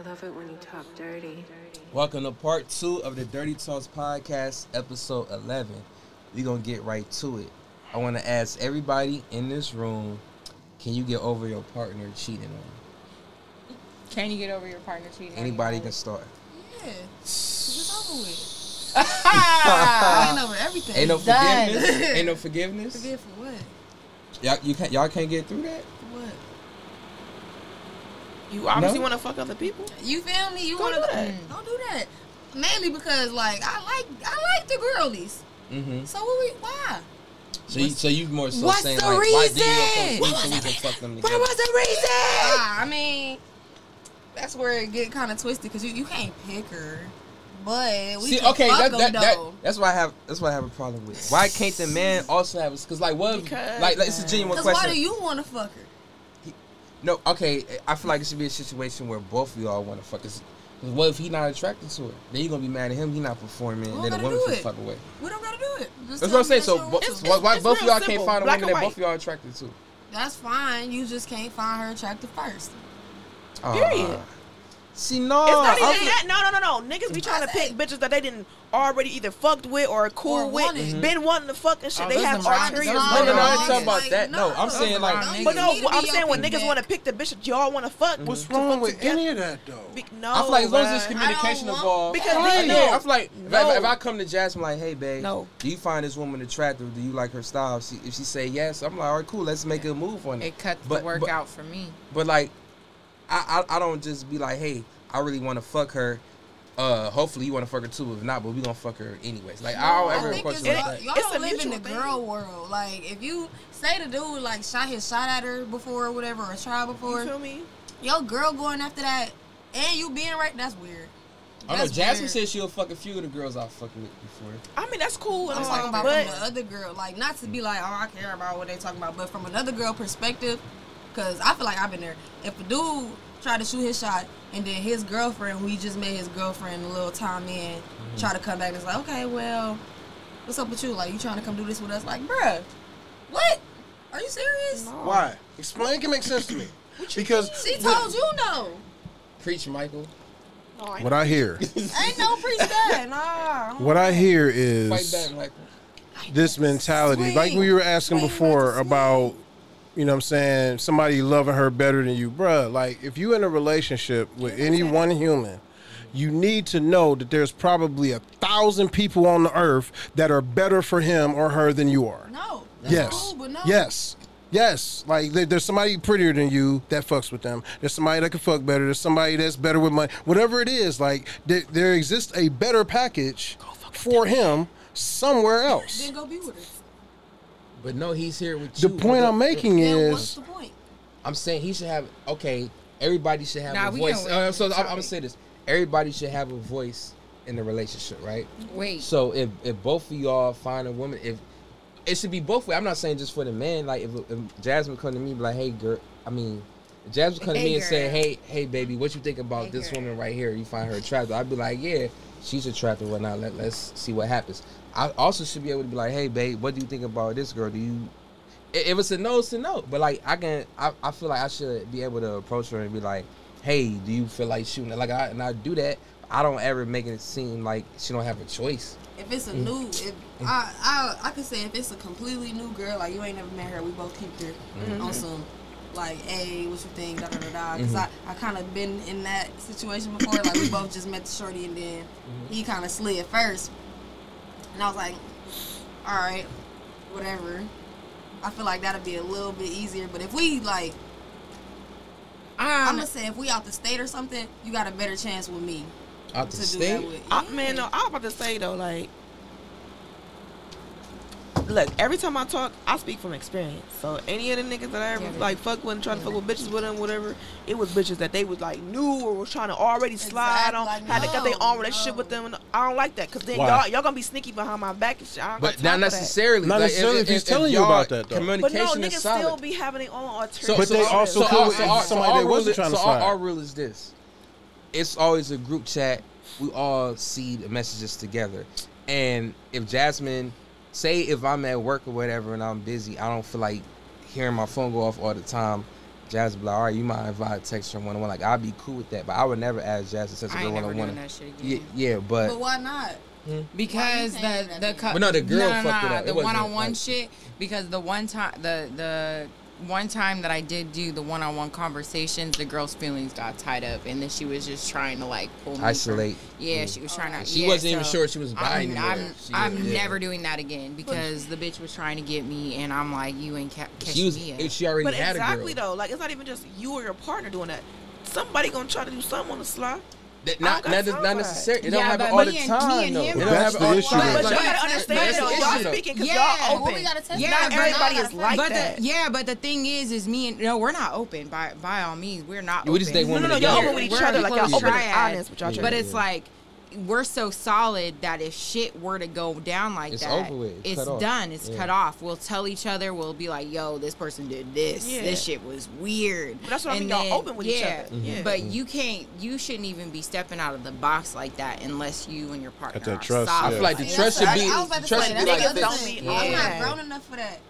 I love it when you talk dirty. Welcome to part 2 of the Dirty Talks podcast, episode 11. We're going to get right to it. I want to ask everybody in this room, can you get over your partner cheating on you? Can you get over your partner cheating on you? Anybody can start. Yeah. It's over with. Ain't over everything. Ain't no forgiveness. Ain't no forgiveness. Forgive for what? Y'all can't get through that? What? You obviously want to fuck other people. You feel me? You want to don't do that. Mainly because like I like the girlies. Mm-hmm. So why? So you more so saying like why do you so we can fuck them together? What was the reason? I mean, that's where it get kind of twisted because you can't pick her. But we see, okay, that's why I have a problem with it. Why can't the man also have a? Because like what? Like it's a genuine question. Because why do you want to fuck her? No, okay. I feel like it should be a situation where both of y'all want to fuck. Cause what if he not attracted to her? Then you gonna be mad at him. He not performing. And then the woman can fuck away. We don't gotta do it. Just that's what I'm saying. So why both of y'all can't find a woman that both of y'all attracted to? That's fine. You just can't find her attractive first. Period. See, no. It's not even that. No. Niggas be trying to pick bitches that they didn't already either fucked with or cool with. Mm-hmm. Been wanting to fuck and shit. They have ulterior. No, I ain't talking about that. No, I'm saying like. But no, I'm saying when niggas want to pick the bitch that y'all want to fuck. What's wrong with any of that, though? No. I feel like as long as there's communication involved. Because I feel like if I come to Jasmine like, hey, babe, do you find this woman attractive? Do you like her style? If she say yes, I'm like, all right, cool. Let's make a move on it. It cuts the work out for me. But like. I don't just be like, hey, I really want to fuck her. Hopefully you want to fuck her too. If not, but we gonna fuck her anyways. Like I don't ever question that. Y'all don't live in the girl world. Like if you say the dude like shot at her before or whatever or tried before, you feel me? Your girl going after that and you being right, that's weird. I know Jasmine said she'll fuck a few of the girls I've fucked with before. I mean, that's cool. I'm talking about from the other girl. Like not to be like, oh, I care about what they talking about, but from another girl perspective. Because I feel like I've been there. If a dude tried to shoot his shot and then his girlfriend, who he just made his girlfriend a little time in, mm-hmm. try to come back and it's like, okay, well, what's up with you? Like, you trying to come do this with us? Like, bruh, what? Are you serious? No. Why? Explain it can make sense to me. Because she told you no. Preach, Michael. No, what I hear. Ain't no preach that. Nah. What I hear is fight back, Michael. This mentality. Swing. Like we were asking before about... You know what I'm saying? Somebody loving her better than you. Bruh, like, if you in a relationship with any one human, you need to know that there's probably 1,000 people on the earth that are better for him or her than you are. No. Yes. Cool, but no. Yes. Like, there's somebody prettier than you that fucks with them. There's somebody that can fuck better. There's somebody that's better with money. Whatever it is, like, there exists a better package for him somewhere else. Then go be with her. But no, he's here with you. The point I'm making is... What's the point? I'm saying he should have... Okay, everybody should have a voice. So I'm going to say this. Everybody should have a voice in the relationship, right? Wait. So if both of y'all find a woman... if it should be both ways. I'm not saying just for the man. Like, if Jasmine come to me and be like, hey, girl... I mean, if Jasmine come to me and say, hey, baby, what you think about this woman right here? You find her attractive. I'd be like, yeah, she's attractive or not. Let's see what happens. I also should be able to be like, hey, babe, what do you think about this girl? Do you... If it's a no, it's a no. But, like, I feel like I should be able to approach her and be like, hey, do you feel like shooting? Like, I do that. I don't ever make it seem like she don't have a choice. If it's a new... I could say if it's a completely new girl, like, you ain't never met her, we both keep her on some, like, hey, what you think, da-da-da-da. Because I kind of been in that situation before. Like, we both just met the shorty, and then he kind of slid first. And I was like, all right, whatever. I feel like that'll be a little bit easier. But if we, like, I'm going to say if we out the state or something, you got a better chance with me. Out the state? Man, no, I was about to say, though, like, look, every time I talk, I speak from experience. So any of the niggas that I ever, like, fuck with and trying to fuck with bitches with them, whatever, it was bitches that they was, like, knew or was trying to already slide on, had to got their own relationship with them. And I don't like that, because then y'all going to be sneaky behind my back and shit. I don't but not necessarily. Not necessarily if he's telling you about that, though. Communication but no, niggas is solid. Still be having their own alternative. So, but they also could somebody they wasn't trying to slide. So our rule is this. It's always a group chat. We all see the messages together. And if Jasmine... Say if I'm at work or whatever and I'm busy, I don't feel like hearing my phone go off all the time. Jazz be like, all right, you mind if I text her one-on-one? Like, I'll be cool with that, but I would never ask Jazz to text her one-on-one. I ain't never doing that shit again. Yeah, but why not? Because the girl fucked it up. The one-on-one shit. Because the one time that I did do the one-on-one conversations, the girl's feelings got tied up, and then she was just trying to like pull me isolate. She was trying to. She wasn't even sure she was buying. I'm never doing that again because the bitch was trying to get me, and I'm like, you ain't catching me up. She already had a girl. Though, like it's not even just you or your partner doing that. Somebody gonna try to do something on the sly. Not necessarily. It don't happen all the time, though. It don't happen all the time. But you gotta understand, though. Y'all speaking because y'all open. Not everybody is like that. But the thing is me and no, we're not open. By all means, we're not open. We just date women. No, y'all open with each other. Like y'all open and honest with y'all. But it's like we're so solid that if shit were to go down like that, it's done. It's cut off. We'll tell each other. We'll be like, yo, this person did this. Yeah. This shit was weird. But that's what I mean. Y'all open with each other. Mm-hmm. Yeah. But you can't. You shouldn't even be stepping out of the box like that unless you and your partner are solid. I feel like the trust should be. I was about to say that. I'm not grown enough for that.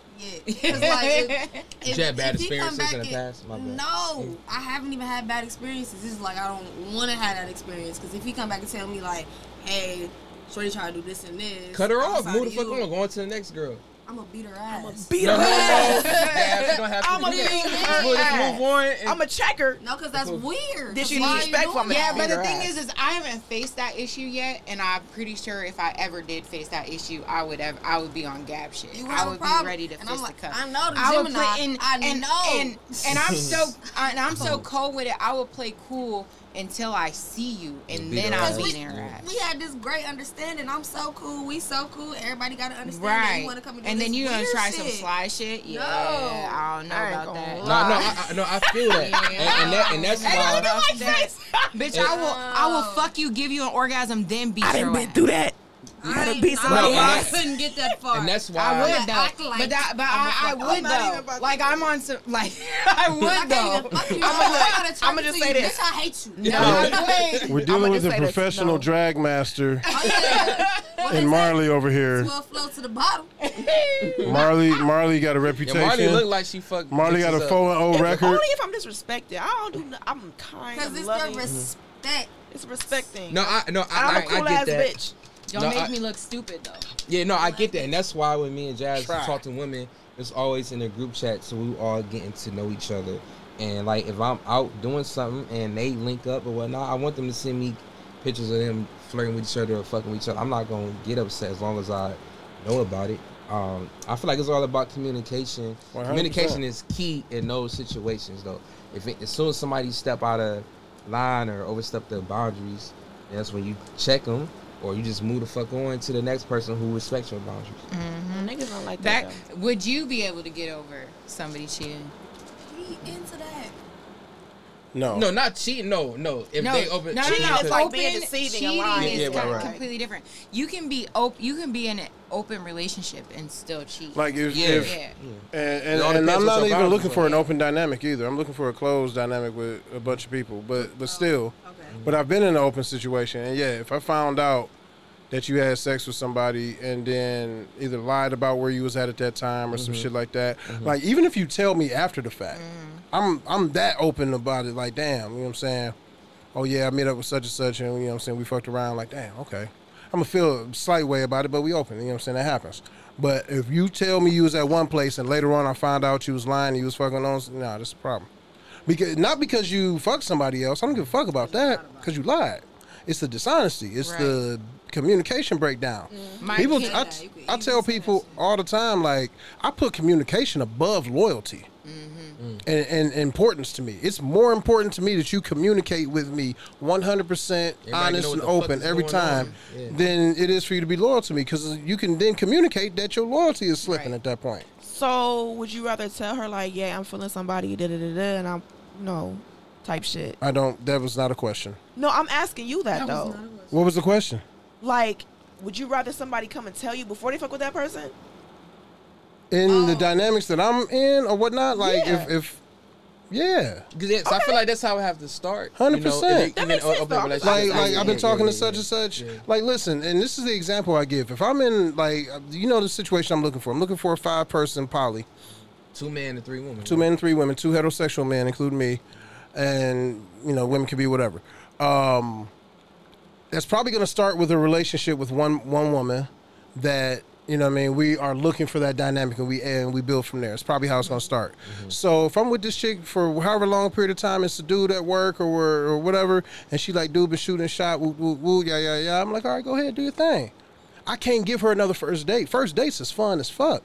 Did you have bad experiences in the past? No, I haven't even had bad experiences. It's like I don't want to have that experience because if he come back and tell me like, hey, shorty trying to do this and this. Cut her off. Move the fuck on. Go on to the next girl. I'm going to beat her ass. I'm going to beat her ass. I'm going to check her. No, because that's weird. Did you respect from me? Yeah, but the thing is I haven't faced that issue yet, and I'm pretty sure if I ever did face that issue, I would be on gab shit. I would be ready to fist the cup. I know the Gemini. I know. And I'm so cold with it. I would play cool until I see you, and then I'll be in her ass. We had this great understanding. I'm so cool. We so cool. Everybody got to understand that you want to come and do this and then you going to try some sly shit? Yeah. No. I don't know about that. No, I feel that. And that's why. Bitch, I will fuck you, give you an orgasm, then beat your ass. I done been through that. I couldn't get that far. And that's why I would though. I would though. Like I'm on some. Like I would though. I'm gonna just say this. Bitch, I hate you. No, we're dealing with a professional drag master. And Marley over here. Will flow to the bottom. Marley got a reputation. Yeah, Marley look like she fucked. Marley got a 4-0 record. Only if I'm disrespected. I'm kind of loving. Because it's the respect. It's respecting. No, I'm a cool ass bitch. Don't make me look stupid, though. Yeah, no, I get that. And that's why when me and Jazz talk to women, it's always in a group chat, so we all getting to know each other. And, like, if I'm out doing something and they link up or whatnot, I want them to send me pictures of them flirting with each other or fucking with each other. I'm not going to get upset as long as I know about it. I feel like it's all about communication. 100%. Communication is key in those situations, though. As soon as somebody step out of line or overstep their boundaries, that's when you check them. Or you just move the fuck on to the next person who respects your boundaries. Mm-hmm. Niggas don't like that. Would you be able to get over somebody cheating? Be into that. No. No, not cheating. No. If they open cheating, it's like being deceiving. Cheating is completely different. You can be you can be in an open relationship and still cheat. Like and I'm not even looking for an open dynamic either. I'm looking for a closed dynamic with a bunch of people. But still. Okay. But I've been in an open situation, and if I found out that you had sex with somebody and then either lied about where you was at that time or some shit like that, like even if you tell me after the fact, I'm that open about it. Like, damn, you know what I'm saying? Oh yeah, I met up with such and such, and you know what I'm saying, we fucked around. Like, damn, okay, I'm gonna feel a slight way about it, but we open. You know what I'm saying? That happens. But if you tell me you was at one place and later on I found out you was lying, and you was fucking on, that's a problem. Because not because you fucked somebody else, I don't give a fuck about that. Because you lied. It's the dishonesty. It's the communication breakdown. Mm. People, I tell people all the time, like, I put communication above loyalty and importance to me. It's more important to me that you communicate with me 100% honest and open every time than it is for you to be loyal to me. Because you can then communicate that your loyalty is slipping at that point. So would you rather tell her like, yeah, I'm feeling somebody, and I'm no type shit? I don't. That was not a question. No, I'm asking you that though. What was the question? Like, would you rather somebody come and tell you before they fuck with that person? In the dynamics that I'm in or whatnot, like if okay. I feel like that's how I have to start. 100%. Like I've been talking to such and such. Yeah. Like, listen, and this is the example I give. If I'm in the situation I'm looking for. I'm looking for a 5-person poly. Two men and three women. Two men and three women. Two heterosexual men, including me. And, you know, women can be whatever. That's probably going to start with a relationship with one woman that, you know what I mean, we are looking for that dynamic and we build from there. It's probably how it's going to start. Mm-hmm. So if I'm with this chick for however long a period of time, it's a dude at work or whatever, and she like, dude, been shooting a shot, woo, woo, woo, yeah, yeah, yeah. I'm like, all right, go ahead, do your thing. I can't give her another first date. First dates is fun as fuck.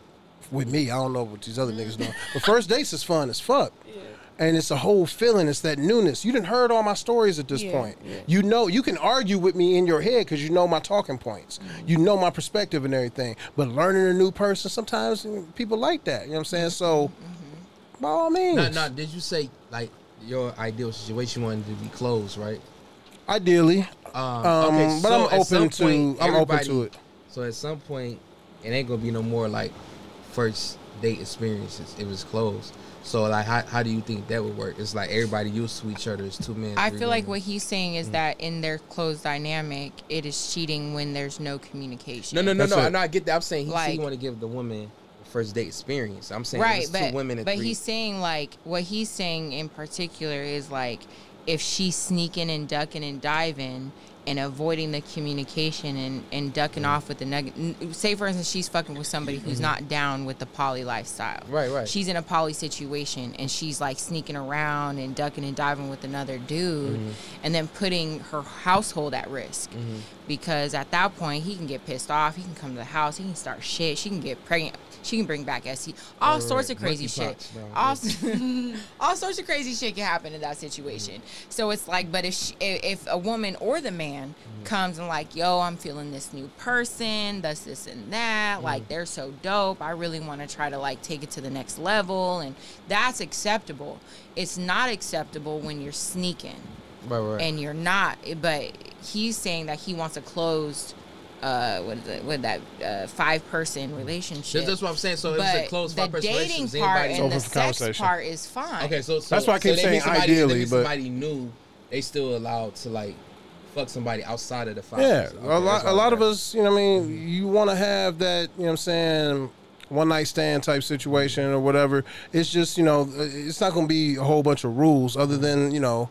With me, I don't know what these other niggas know. But first dates is fun as fuck. Yeah. And it's a whole feeling. It's that newness. You done heard all my stories at this point. Yeah. You know, you can argue with me in your head because you know my talking points. Mm-hmm. You know my perspective and everything. But learning a new person, sometimes people like that. You know what I'm saying? So, mm-hmm. by all means. Now, did you say, like, your ideal situation wanted to be closed, right? Ideally. Okay, but so I'm open to it. So at some point, it ain't going to be no more, like, first date experiences. It was closed. So, like, how do you think that would work? It's like everybody used to each other. It's two men. I feel women. Like what he's saying is mm-hmm. that in their closed dynamic, it is cheating when there's no communication. No. I get that. I'm saying he want to give the woman the first date experience. I'm saying right, two women and three. He's saying, like, what he's saying in particular is, like, if she's sneaking and ducking and diving and avoiding the communication and ducking mm-hmm. off with the negative. Say, for instance, she's fucking with somebody who's mm-hmm. not down with the poly lifestyle. Right. She's in a poly situation, and she's, like, sneaking around and ducking and diving with another dude mm-hmm. and then putting her household at risk mm-hmm. because at that point, he can get pissed off. He can come to the house. He can start shit. She can get pregnant. She can bring back ST. All sorts of crazy shit. All sorts of crazy shit can happen in that situation. Mm-hmm. So it's like, but if a woman or the man mm-hmm. comes and like, yo, I'm feeling this new person, this and that. Mm-hmm. Like, they're so dope. I really want to try to, like, take it to the next level. And that's acceptable. It's not acceptable when you're sneaking. Right. And you're not. But he's saying that he wants a closed five-person relationship. That's what I'm saying. So it was a closed five-person relationship. The dating part and the sex part is fine. Okay, so that's why I keep saying ideally, but somebody new, they still allowed to, like, fuck somebody outside of the five. Yeah, okay, a lot of us, you know what I mean, mm-hmm. you want to have that, you know what I'm saying, one-night stand type situation or whatever. It's just, you know, it's not going to be a whole bunch of rules other than, you know,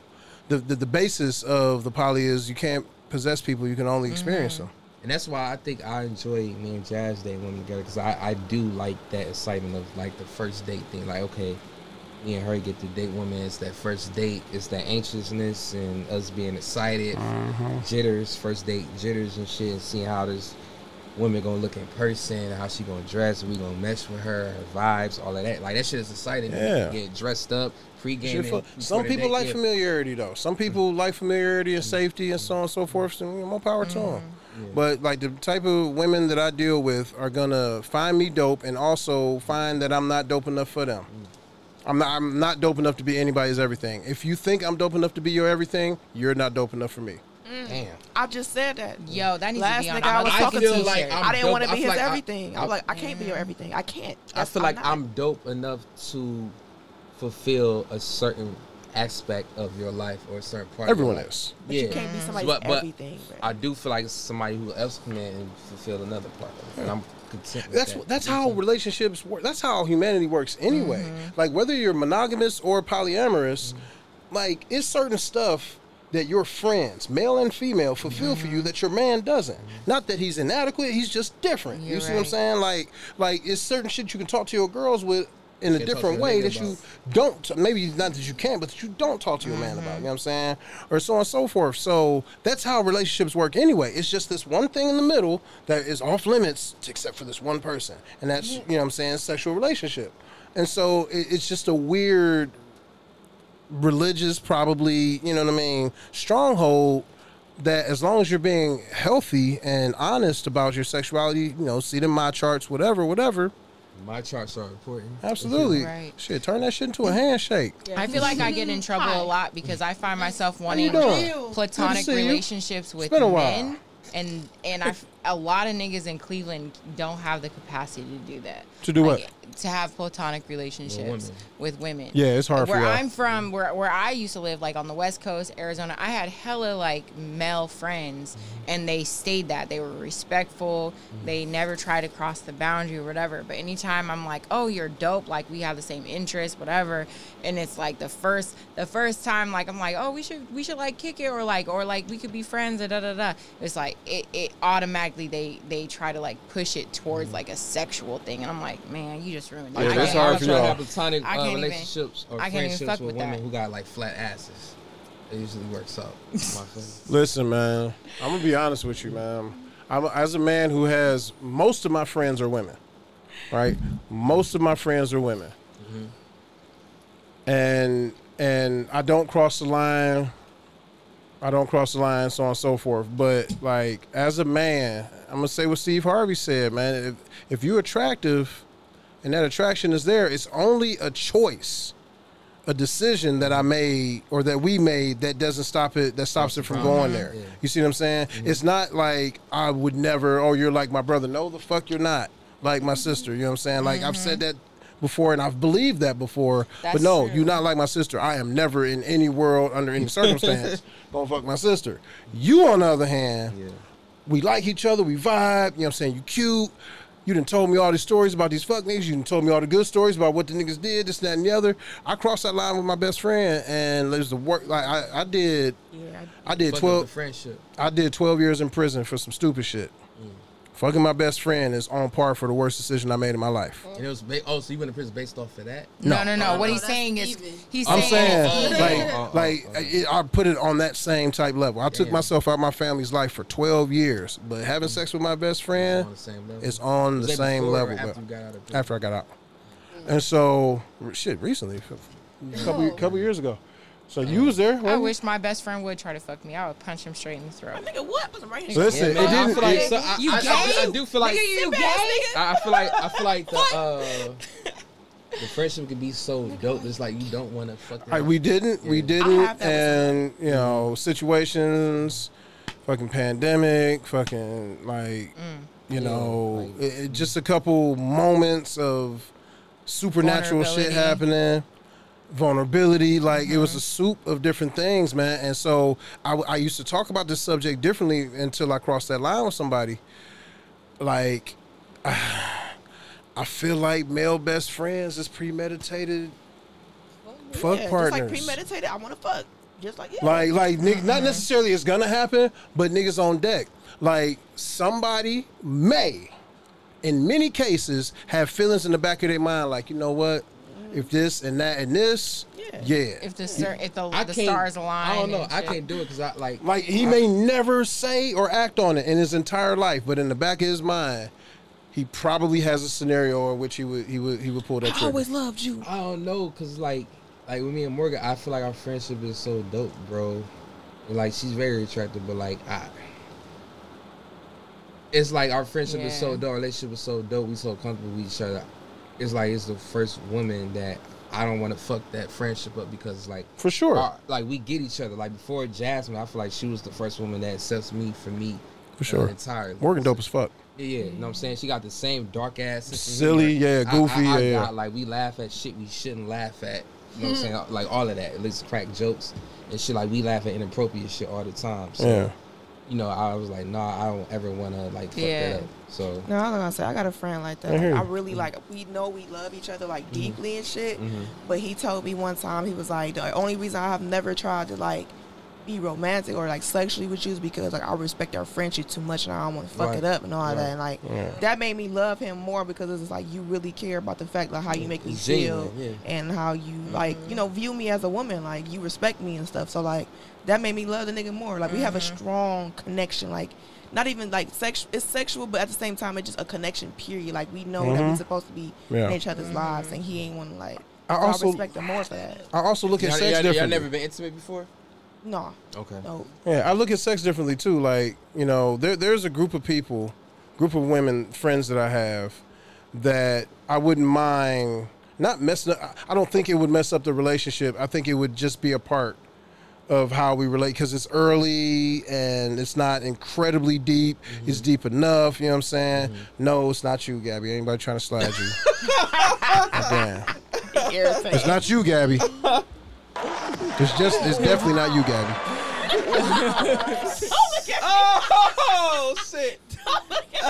the basis of the poly is you can't possess people, you can only experience mm-hmm. them. And that's why I think I enjoy me and Jazz Day when we together, because I do like that excitement of, like, the first date thing. Like, okay, me and her get to date women. It's that first date. It's that anxiousness and us being excited, mm-hmm. jitters, first date jitters and shit, and seeing how this woman going to look in person, how she going to dress, we going to mesh with her, her vibes, all of that. Like, that shit is exciting. Yeah. You get dressed up, pre-gaming. Some people like familiarity, though. Some people mm-hmm. like familiarity and mm-hmm. safety and so on and so forth. So, you know, more power to them. Yeah. But, like, the type of women that I deal with are going to find me dope and also find that I'm not dope enough for them. Mm. I'm not dope enough to be anybody's everything. If you think I'm dope enough to be your everything, you're not dope enough for me. Mm. Damn. I just said that. Yo, that needs Last to be on. Last nigga I was talking to, like, I didn't want to be his like everything. I'm like, I can't be your everything. I can't. That's, I feel like I'm dope enough to fulfill a certain aspect of your life or a certain part everyone of else. But yeah. You can't be somebody's everything. But I do feel like somebody who else can and fulfill another part of it. And I'm content with that. That's how relationships work. That's how humanity works anyway. Mm-hmm. Like, whether you're monogamous or polyamorous, mm-hmm. like, it's certain stuff that your friends, male and female, fulfill mm-hmm. for you that your man doesn't. Mm-hmm. Not that he's inadequate, he's just different. You're see what I'm saying? Like it's certain shit you can talk to your girls with in a different way that you don't, maybe not that you can't, but that you don't talk to your mm-hmm. man about, you know what I'm saying? Or so on and so forth. So that's how relationships work anyway. It's just this one thing in the middle that is off limits except for this one person. And that's, you know what I'm saying, sexual relationship. And so it's just a weird religious, probably, you know what I mean, stronghold that as long as you're being healthy and honest about your sexuality, you know, see them my charts, whatever, my charts are important. Absolutely. Right. Shit, turn that shit into a handshake. Yeah. I feel like I get in trouble a lot because I find myself wanting platonic relationships with men. And I a lot of niggas in Cleveland don't have the capacity to do that. To do like, what? To have platonic relationships with women. Yeah, it's hard for y'all. Where I'm from, where I used to live, like on the West Coast, Arizona, I had hella like male friends, and they stayed that. They were respectful. They never tried to cross the boundary or whatever. But anytime I'm like, oh, you're dope. Like, we have the same interests, whatever. And it's like the first time, like, I'm like, oh, we should like kick it or like we could be friends. Da da da da. It's like it automatically they try to like push it towards like a sexual thing, and I'm like, man, you just ruined it. Yeah, that's hard for y'all. I have platonic relationships or friendships with women who got like flat asses. It usually works out. Listen, man, I'm gonna be honest with you, man. As a man who has most of my friends are women, right? Most of my friends are women, and I don't cross the line. So on and so forth. But, like, as a man, I'm going to say what Steve Harvey said, man. If you're attractive and that attraction is there, it's only a choice, a decision that I made or that we made that stops it from going there. Yeah. You see what I'm saying? Mm-hmm. It's not like I would never, oh, you're like my brother. No, the fuck you're not. Like my sister, you know what I'm saying? Like, I've said that before, and I've believed that before. That's but no, true. You're not like my sister. I am never in any world under any circumstance gonna fuck my sister. You, on the other hand, we like each other, we vibe, you know what I'm saying? You cute. You done told me all these stories about these fuck niggas. You done told me all the good stories about what the niggas did, this, that, and the other. I crossed that line with my best friend, and there's the work. Like I did 12 friendship. I did 12 years in prison for some stupid shit. Fucking my best friend is on par for the worst decision I made in my life. And it was so you went to prison based off of that? No. What he's saying is he's saying I put it on that same type level. I took myself out of my family's life for 12 years, but having sex with my best friend is on the same level. After I got out, and so shit recently, a couple years ago. So you was there. I wish my best friend would try to fuck me. I would punch him straight in the throat. I think it would. But right here. Listen, it didn't. I do feel like you gay. I feel like the friendship could be so dope. It's like you don't want to fuck. We didn't, and you know situations, fucking pandemic, fucking like you know, like, it just a couple moments of supernatural shit happening. Vulnerability, like it was a soup of different things, man. And so I used to talk about this subject differently until I crossed that line with somebody. Like, I feel like male best friends is premeditated fuck partners. Just like premeditated, I want to fuck. Just like not necessarily it's gonna happen, but niggas on deck. Like somebody may, in many cases, have feelings in the back of their mind, like you know what. If this and that and this, If the stars align, I don't know. I can't do it because I like he may never say or act on it in his entire life, but in the back of his mind, he probably has a scenario in which he would pull that trigger. I always loved you. I don't know because like with me and Morgan, I feel like our friendship is so dope, bro. Like she's very attractive, but like it's like our friendship is so dope, our relationship is so dope, we so comfortable with each other. It's like it's the first woman that I don't want to fuck that friendship up because it's like for sure, like we get each other. Like before Jasmine, I feel like she was the first woman that accepts me for me for sure entirely. Morgan dope as fuck. Yeah, you know what I'm saying? She got the same dark ass, silly, goofy. I got, like we laugh at shit we shouldn't laugh at. You know what I'm saying? Like all of that, at least crack jokes and shit. Like we laugh at inappropriate shit all the time. So. Yeah. You know, I was like, nah, I don't ever want to, like, fuck that up. So. No, I was going to say, I got a friend like that. Like, I really, like, we know we love each other, like, deeply and shit. Mm-hmm. But he told me one time, he was like, the only reason I have never tried to, like, be romantic or, like, sexually with you is because, like, I respect our friendship too much and I don't want to fuck it up and all that. And, like, that made me love him more because it's like, you really care about the fact, like, how you make me feel and how you, like, you know, view me as a woman. Like, you respect me and stuff. So, like, that made me love the nigga more. Like, we have a strong connection. Like, not even, like, it's sexual, but at the same time, it's just a connection, period. Like, we know that we're supposed to be in each other's lives, and he ain't want to, like, I respect him more for that. I also look at sex differently. Y'all never been intimate before? No. Okay. No. Yeah, I look at sex differently, too. Like, you know, there's a group of women, friends that I have, that I wouldn't mind not messing up. I don't think it would mess up the relationship. I think it would just be a part of how we relate, because it's early and it's not incredibly deep. Mm-hmm. It's deep enough, you know what I'm saying? Mm-hmm. No, it's not you, Gabby. Ain't nobody trying to slide you. Oh, damn. It's not you, Gabby. It's definitely not you, Gabby. Oh, shit.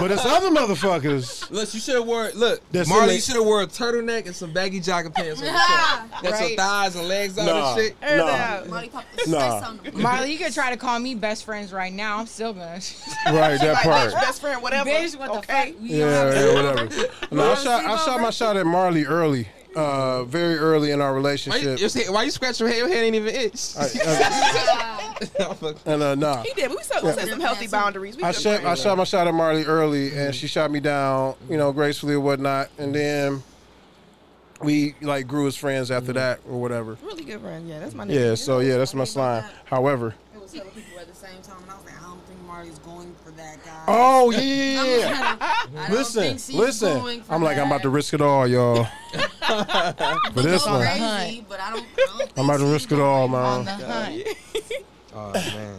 But it's other motherfuckers. Look, you should have wore, look, Marley, you should have wore a turtleneck and some baggy jogging pants on your shirt. That's right. Your thighs and legs out and shit. Marley, you could try to call me best friends right now. I'm still gonna. Right, that part. Bitch, best friend, whatever. Bitch, what the fuck? Yeah, whatever. No, I shot my shot at Marley early. Very early in our relationship. Why you scratch your head? Your head ain't even itch. He did. We set some healthy boundaries. I shot my shot at Marley early, mm-hmm. and she shot me down, you know, gracefully or whatnot. And then we like grew as friends after mm-hmm. that or whatever. Really good friend. Yeah, that's my name. Yeah, so yeah, that's my slime. That. However, it was several people at the same time, and I was like, I don't think Marley's going for that guy. Oh yeah. Listen. I'm like, I'm about to risk it all, y'all. For this one, I'm about to risk it all, man. Oh man,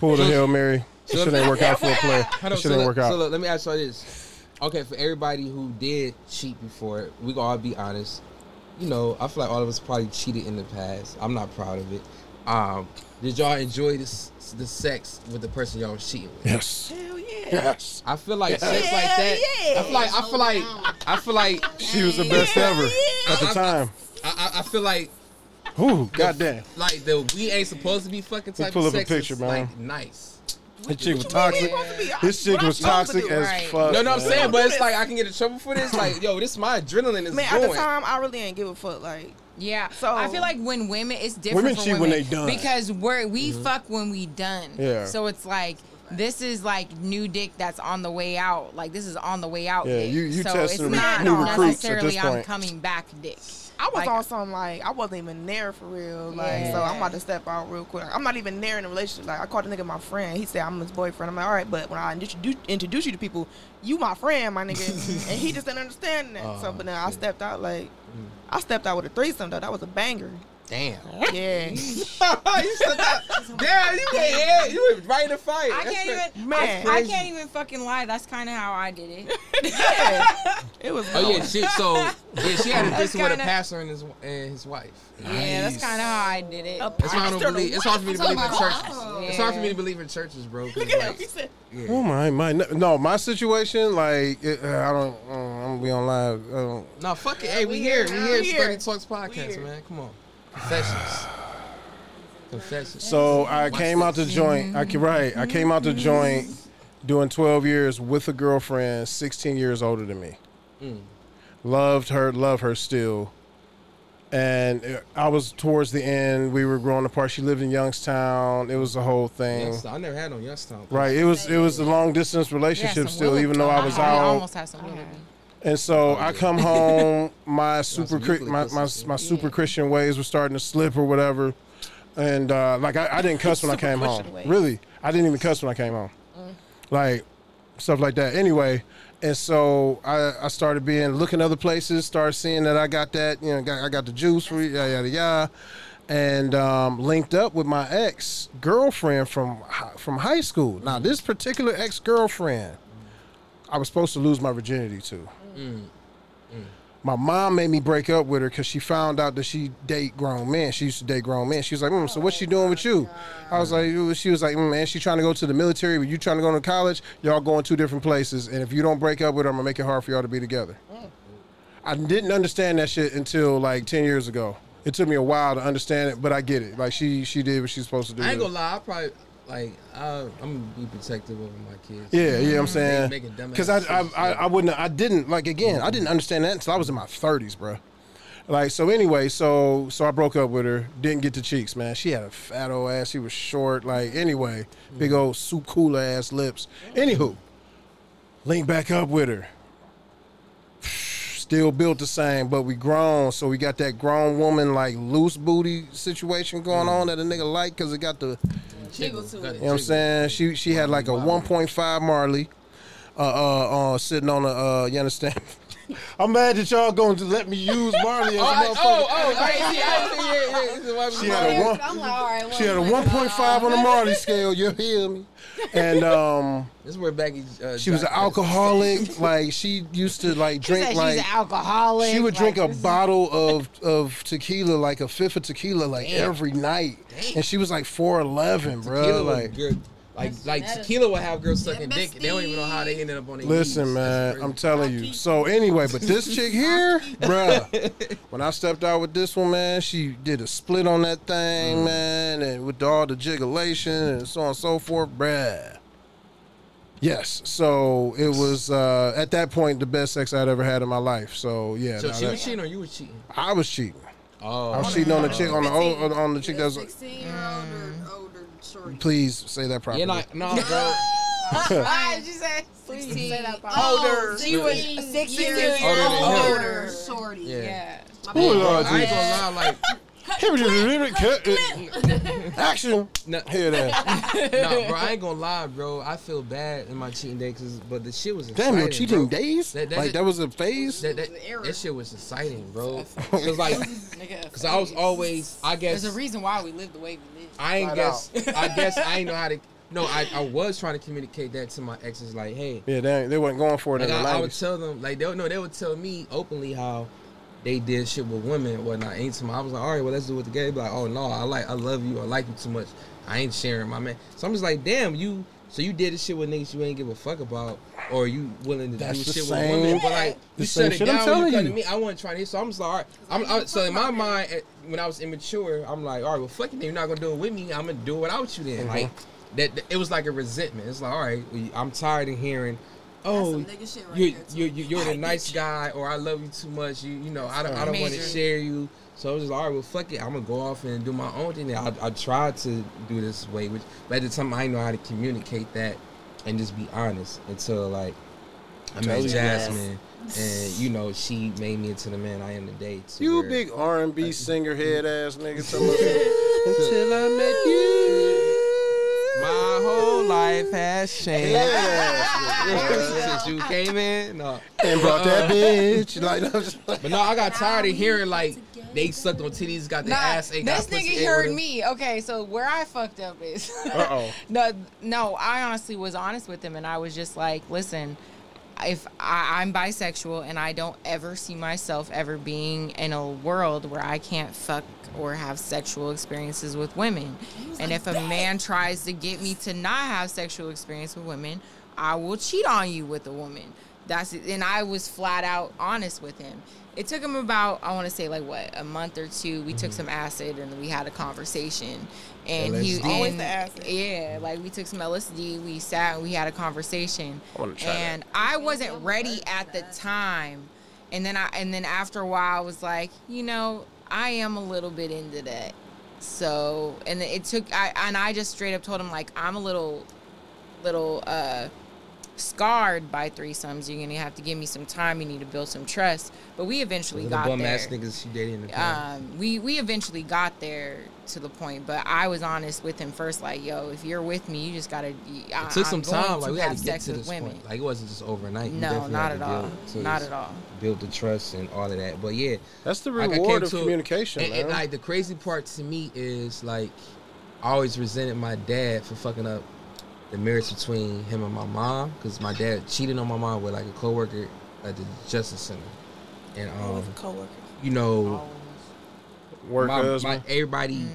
pull the Hail Mary. This shit ain't work out for a player. So look, let me ask y'all this. Okay, for everybody who did cheat before, we gonna all be honest. You know, I feel like all of us probably cheated in the past. I'm not proud of it. Did y'all enjoy the sex with the person y'all was cheating with? Yes. Hell yeah. Yes. I feel like sex like that. Yeah. I feel like she was the best ever at the time. I feel like. Ooh, goddamn. Like the we ain't supposed to be fucking type of sex. Pull up a picture, man. Like nice. This chick was toxic. This chick was toxic as fuck. No, I'm saying, but it's like I can get in trouble for this. Like, yo, this my adrenaline is going. At the time, I really ain't give a fuck. Like. Yeah, so I feel like when women, it's different. Women cheat when they done because we mm-hmm. fuck when we done. Yeah, so it's like this is like new dick that's on the way out. Like this is on the way out. Yeah, dick. you so testing it's not new recruits at this point. I'm coming back, dick. I was like, on some like I wasn't even there for real. Like so I'm about to step out real quick. I'm not even there in a relationship. Like I called a nigga my friend. He said I'm his boyfriend. I'm like all right, but when I introduce you to people, you my friend, my nigga. And he just didn't understand that. So but then I stepped out like. I stepped out with a threesome, though. That was a banger. Damn. Yeah. You stepped out. Damn, you went right in the fire. I can't even fucking lie. That's kind of how I did it. Yeah. It was long. Oh, yeah. She had a threesome with a pastor and his wife. Nice. Yeah, that's kind of how I did it. It's hard for me to believe in churches. Yeah. It's hard for me to believe in churches, bro. Look at him. He said. Yeah. Oh my! No, my situation, like I don't. I'm gonna be on live. No, fuck it. Hey, we here. Dirty Talks podcast, man. Come on. Confessions. So I came out the joint. I came out the joint doing 12 years with a girlfriend, 16 years older than me. Mm. Love her still. And I was towards the end. We were growing apart. She lived in Youngstown. It was the whole thing. Youngstown. I never had no Youngstown. Right. It was a long distance relationship still, even though I was out. I almost had some Willoughby. And so I come home. My super Christian ways were starting to slip or whatever. And like I didn't cuss when I came home. Really, I didn't even cuss when I came home. Like stuff like that. Anyway. And so I started looking other places, started seeing that I got that, you know, I got the juice, yada, yada, yada. And linked up with my ex-girlfriend from high school. Now, this particular ex-girlfriend, I was supposed to lose my virginity to. Mm. Mm. My mom made me break up with her because she found out that she date grown men. She used to date grown men. She was like, so what's she doing with you? I was like, she was like, man, she trying to go to the military, but you trying to go to college. Y'all going two different places. And if you don't break up with her, I'm going to make it hard for y'all to be together. Mm. I didn't understand that shit until like 10 years ago. It took me a while to understand it, but I get it. Like she did what she's supposed to do. I ain't going to lie. I probably... Like, I'm going to be protective over my kids. Yeah, you know what I'm saying? Because I didn't understand that until I was in my 30s, bro. Like, so anyway, so I broke up with her. Didn't get the cheeks, man. She had a fat old ass. She was short. Like, anyway, big old soup cooler ass lips. Anywho, linked back up with her. Still built the same, but we grown, so we got that grown woman, like, loose booty situation going on that a nigga like because it got the... Jiggle to it. You know what I'm saying? She had like a 1.5 Marley sitting on a, you understand? I'm mad that y'all going to let me use Marley as a motherfucker. She had a 1.5 on the Marley scale. You hear me? And this is where Becky. She was an alcoholic. Like she used to like drink she's like an alcoholic. She would drink a bottle of tequila, like a fifth of tequila, like every night. Damn. And she was like 4'11", bro. Tequila like good. Like tequila will have girls sucking dick. They don't even know how they ended up on their knees. Man, I'm telling you. So anyway, but this chick here, bruh, when I stepped out with this one, man, she did a split on that thing, man, and with all the jigulation and so on and so forth, bruh. Yes, so it was at that point the best sex I'd ever had in my life. So yeah. So she was cheating or you were cheating? I was cheating. Oh, I was cheating on the chick on the chick that's 16-year-old or older. Shorty. Please say that properly. No, bro. Alright, she said 16. Older. She was 6 years older. Shorty. Yeah. Oh Lord, I ain't gonna lie, like action. Hear that? No, bro, I ain't gonna lie, bro. I feel bad in my cheating days, but the shit was exciting. Damn, your cheating days? That was a phase. That shit was exciting, bro. Cause I was always, I guess. There's a reason why we live the way we live. I ain't know how to. No, I was trying to communicate that to my exes, like, hey, yeah, they weren't going for it. Like, I would tell them, like, they would tell me openly how they did shit with women and whatnot. And to my, I was like, all right, well, let's do it with the gay. Like, oh no, I love you, I like you too much. I ain't sharing my man. So I'm just like, damn, you. So you did this shit with niggas you ain't give a fuck about, or you willing to do shit with women, but like you shut it down. When you come to me, I wasn't trying to. So I'm sorry. So in my mind, when I was immature, I'm like, all right, well, fuck you. Then you're not gonna do it with me. I'm gonna do it without you. Then like that, it was like a resentment. It's like, all right, I'm tired of hearing, oh, you're the nice guy, or I love you too much. You know, I don't want to share you. So I was just like, all right, well, fuck it. I'm going to go off and do my own thing. I tried to do this way, but at the time, I didn't know how to communicate that and just be honest until, like, I met Jasmine. And, you know, she made me into the man I am today. You big R&B singer head-ass nigga. Until I met you, my whole life has changed. Since you came in. No. And brought that bitch. But no, I got tired of hearing, like, they sucked on titties, got their ass ate. This nigga heard me. Okay, so where I fucked up is. No, I honestly was honest with him, and I was just like, listen, if I'm bisexual, and I don't ever see myself ever being in a world where I can't fuck or have sexual experiences with women. And if a man tries to get me to not have sexual experience with women, I will cheat on you with a woman. That's it. And I was flat out honest with him. It took him about, I want to say, like, what, a month or two. We took some acid, and we had a conversation. And LSD. Always the acid. Yeah, like, we took some LSD. We sat, and we had a conversation. And I wasn't ready at the time. And then after a while, I was like, you know, I am a little bit into that. So, and it took, I just straight up told him, like, I'm a little scarred by threesomes. You're gonna have to give me some time. You need to build some trust. But we eventually got there. The bum ass niggas she dated in the past. We eventually got there to the point. But I was honest with him first. Like, yo, if you're with me, you just gotta. It took some time. Like, we had to get to this point. Like, it wasn't just overnight. No, not at all. Not at all. Build the trust and all of that. But yeah, that's the reward of communication. And like the crazy part to me is like, I always resented my dad for fucking up the marriage between him and my mom, because my dad cheated on my mom with like a coworker at the Justice Center, and you know, everybody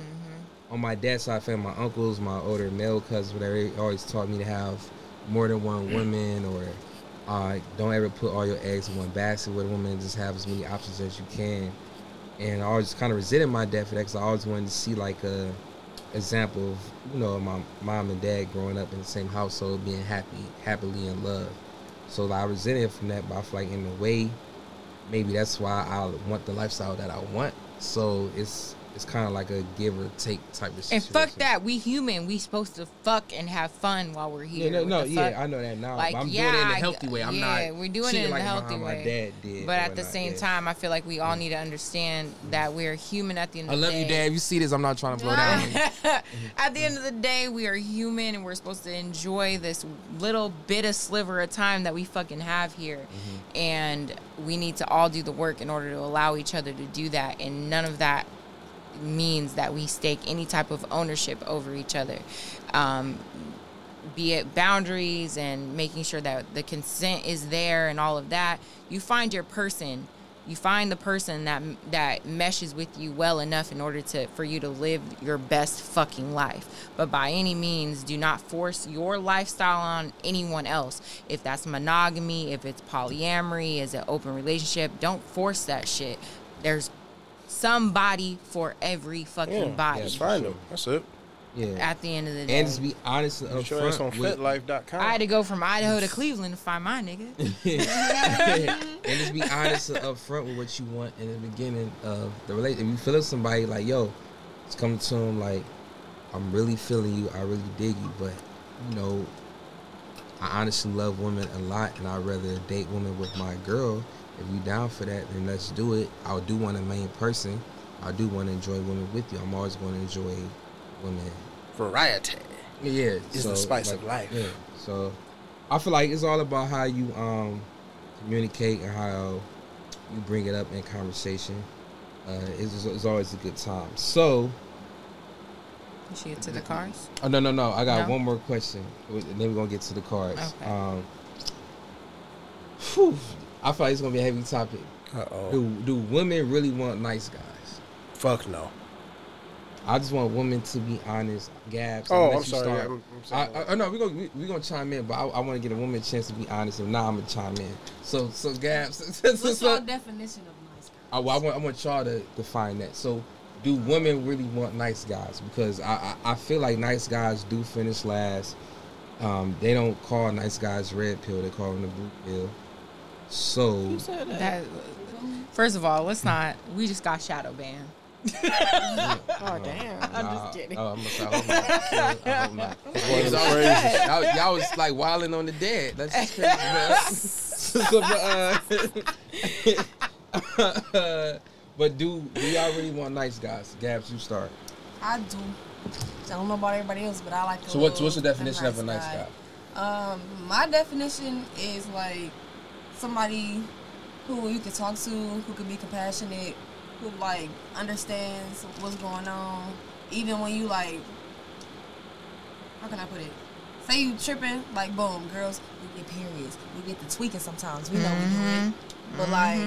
on my dad's side, family, my uncles, my older male cousins, whatever, always taught me to have more than one woman, or don't ever put all your eggs in one basket with a woman. Just have as many options as you can. And I always kind of resented my dad for that, because I always wanted to see like a example of, you know, my mom and dad growing up in the same household, being happily in love. So like, I resented from that, but I feel like in a way, maybe that's why I want the lifestyle that I want. So it's It's kind of like a give or take type of situation. And fuck that. We human. We supposed to fuck and have fun while we're here. Yeah, I know that now. Like, but I'm doing it in a healthy way. I'm not we're doing it in like a healthy way. My dad did. But at the same time, I feel like we all need to understand that we're human at the end of the day. I love you, Dad. If you see this, I'm not trying to blow down. At the end of the day, we are human and we're supposed to enjoy this little bit of sliver of time that we fucking have here. Mm-hmm. And we need to all do the work in order to allow each other to do that. And none of that means that we stake any type of ownership over each other, be it boundaries and making sure that the consent is there and all of that. You find your person, you find the person that meshes with you well enough in order for you to live your best fucking life. But by any means, do not force your lifestyle on anyone else. If that's monogamy, if it's polyamory, is it open relationship, don't force that shit. There's somebody for every fucking body. Yeah, find them. That's it. Yeah. At the end of the day. And just be honest and upfront. Sure, it's on FitLife.com. I had to go from Idaho to Cleveland to find my nigga. And just be honest and upfront with what you want in the beginning of the relationship. If you feeling somebody, like, yo, just come to them like, I'm really feeling you. I really dig you. But, you know, I honestly love women a lot, and I'd rather date women with my girl. If you down for that, then let's do it. I do want a main person. I do want to enjoy women with you. I'm always going to enjoy women. Variety. Yeah. It's the spice of life. Yeah. So I feel like it's all about how you communicate and how you bring it up in conversation. It's always a good time. So. You should get to the cars? Oh, no. I got one more question. And then we're going to get to the cars. Okay. I feel like it's going to be a heavy topic. Uh-oh. Do women really want nice guys? Fuck no. I just want women to be honest. Gabs. Oh, I'm sorry. Start. I'm sorry. No, we're going to chime in, but I want to get a woman a chance to be honest. If not, I'm going to chime in. So Gabs. What's your definition of nice guys? I want y'all to define that. So do women really want nice guys? Because I feel like nice guys do finish last. They don't call nice guys red pill. They call them the blue pill. So that, first of all, we just got shadow banned. Oh damn! I'm just kidding. Oh, I'm not. Y'all was like wilding on the dead. That's just crazy. But do y'all really want nice guys? Gabs, you start. I do. I don't know about everybody else, but I like. So what's the definition of a nice guy? My definition is like. Somebody who you can talk to, who can be compassionate, who like understands what's going on, even when you like, how can I put it? Say you tripping, like boom, girls, we get periods, we get the tweaking sometimes, we know we do it, but like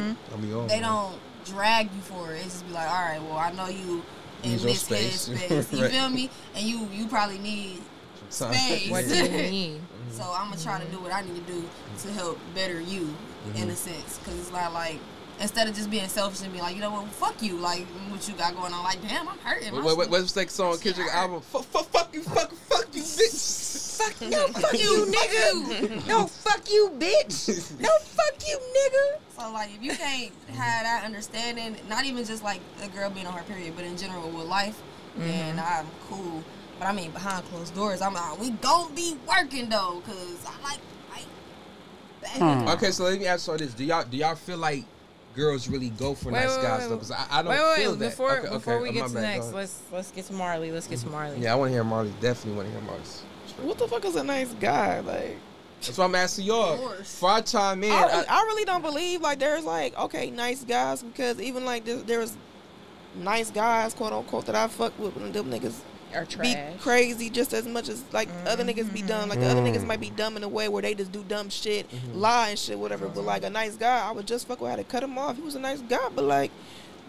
they don't drag you for it. It's just be like, all right, well I know you in this headspace, you feel me, and you probably need space. What do you need? So I'm going to try to do what I need to do to help better you, in a sense. Because it's not like, instead of just being selfish and being like, you know what, fuck you. Like, what you got going on? Like, damn, I'm hurting. What's the song, Kendrick's album? Fuck you, bitch. Fuck you, fuck you, nigga. No, fuck you, bitch. No, fuck you, nigga. So, like, if you can't have that understanding, not even just, like, a girl being on her period, but in general with life, then I'm cool. But I mean, behind closed doors, I'm like, we gon' be working though, cause I like that. Okay, so let me ask you this: Do y'all feel like girls really go for nice guys though? Cause I don't feel that. Before we get to next, let's get to Marley. Yeah, I want to hear Marley. Definitely want to hear Marley. What the fuck is a nice guy like? That's why I'm asking y'all. Before I chime in, I really don't believe like there's like nice guys, because even like there was nice guys, quote unquote, that I fucked with, and them niggas are trash. Be crazy just as much as like other niggas be dumb. Like the other niggas might be dumb in a way where they just do dumb shit, lie and shit, whatever. But like a nice guy, I would just fuck with. I had to cut him off. He was a nice guy, but like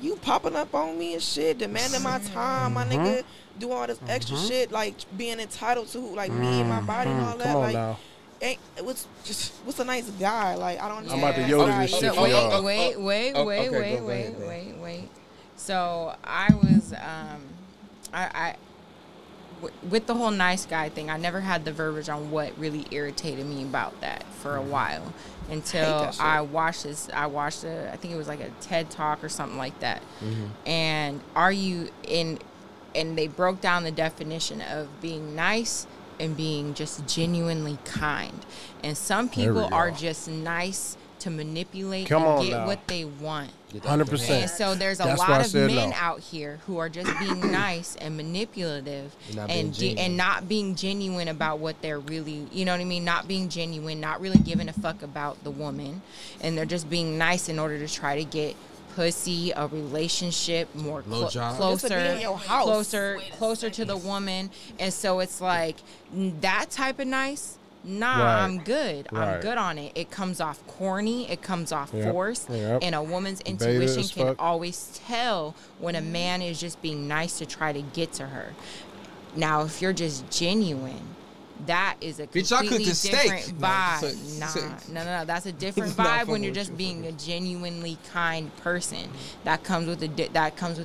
you popping up on me and shit, demanding my time, my nigga, do all this extra shit, like being entitled to like me and my body and all that. Like now. What's a nice guy? Like I don't know. I'm about to yodel this shit for y'all. Wait. So I was with the whole nice guy thing, I never had the verbiage on what really irritated me about that for a while until I watched this. I watched I think it was like a TED Talk or something like that. Mm-hmm. And are you in? And they broke down the definition of being nice and being just genuinely kind. And some people are just nice to manipulate and get what they want. 100%. And so there's a lot of men out here who are just being nice and manipulative and not being genuine about what they're really, you know what I mean? Not being genuine, not really giving a fuck about the woman. And they're just being nice in order to try to get pussy, a relationship, more closer to the woman. And so it's like that type of nice. Nah, right. I'm good. Right. I'm good on it. It comes off corny. It comes off forced. And a woman's intuition can always tell when a man is just being nice to try to get to her. Now, if you're just genuine, that is a completely different vibe. No. That's a different vibe when you're just being a genuinely kind person. That comes with a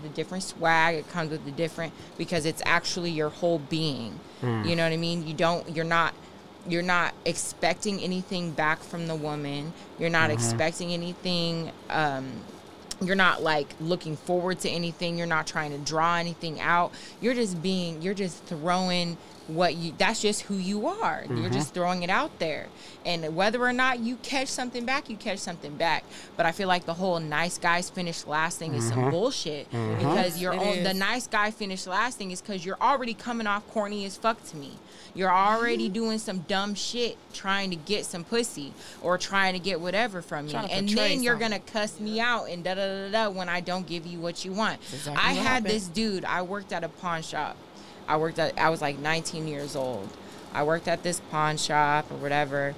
different swag. It comes with a different, because it's actually your whole being. You know what I mean? You're not expecting anything back from the woman. You're not expecting anything. You're not like looking forward to anything. You're not trying to draw anything out. You're just throwing that's just who you are. Mm-hmm. You're just throwing it out there. And whether or not you catch something back, you catch something back. But I feel like the whole nice guys finish last thing is some bullshit because the nice guy finish last thing is because you're already coming off corny as fuck to me. You're already doing some dumb shit trying to get some pussy or trying to get whatever from me. And then you're going to cuss me out and da-da-da-da when I don't give you what you want. Exactly I had happened. This dude, I worked at a pawn shop. I was like 19 years old. I worked at this pawn shop or whatever.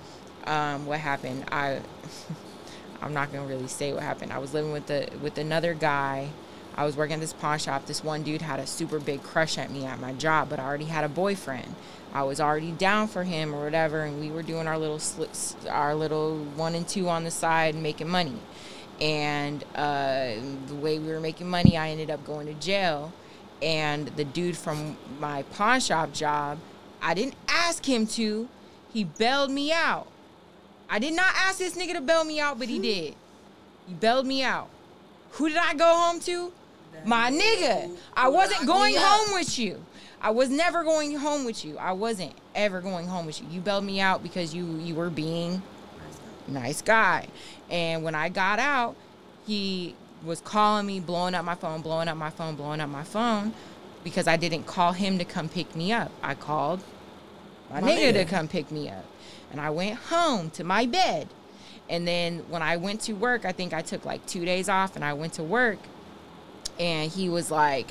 What happened? I'm not gonna really say what happened. I was living with another guy. I was working at this pawn shop. This one dude had a super big crush at me at my job, but I already had a boyfriend. I was already down for him or whatever, and we were doing our little one and two on the side and making money. And the way we were making money, I ended up going to jail. And the dude from my pawn shop job, I didn't ask him to. He bailed me out. I did not ask this nigga to bail me out, but he did. He bailed me out. Who did I go home to? My nigga. I wasn't going home with you. I was never going home with you. I wasn't ever going home with you. You bailed me out because you were being nice guy. And when I got out, he was calling me, blowing up my phone because I didn't call him to come pick me up. I called my nigga to come pick me up. And I went home to my bed. And then when I went to work, I think I took like 2 days off and I went to work. And he was like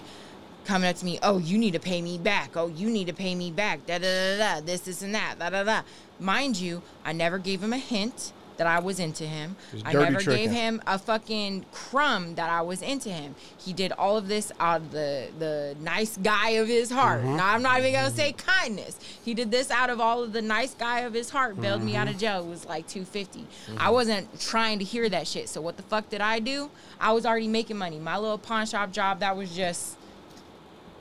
coming up to me, oh, you need to pay me back. Oh, you need to pay me back. Da-da-da-da, this and that, da-da-da. Mind you, I never gave him a hint that I was into him. I never gave him a fucking crumb that I was into him. He did all of this out of the nice guy of his heart. Mm-hmm. Now, I'm not even going to say kindness. He did this out of all of the nice guy of his heart. Bailed me out of jail. It was like $250. Mm-hmm. I wasn't trying to hear that shit. So what the fuck did I do? I was already making money. My little pawn shop job, that was just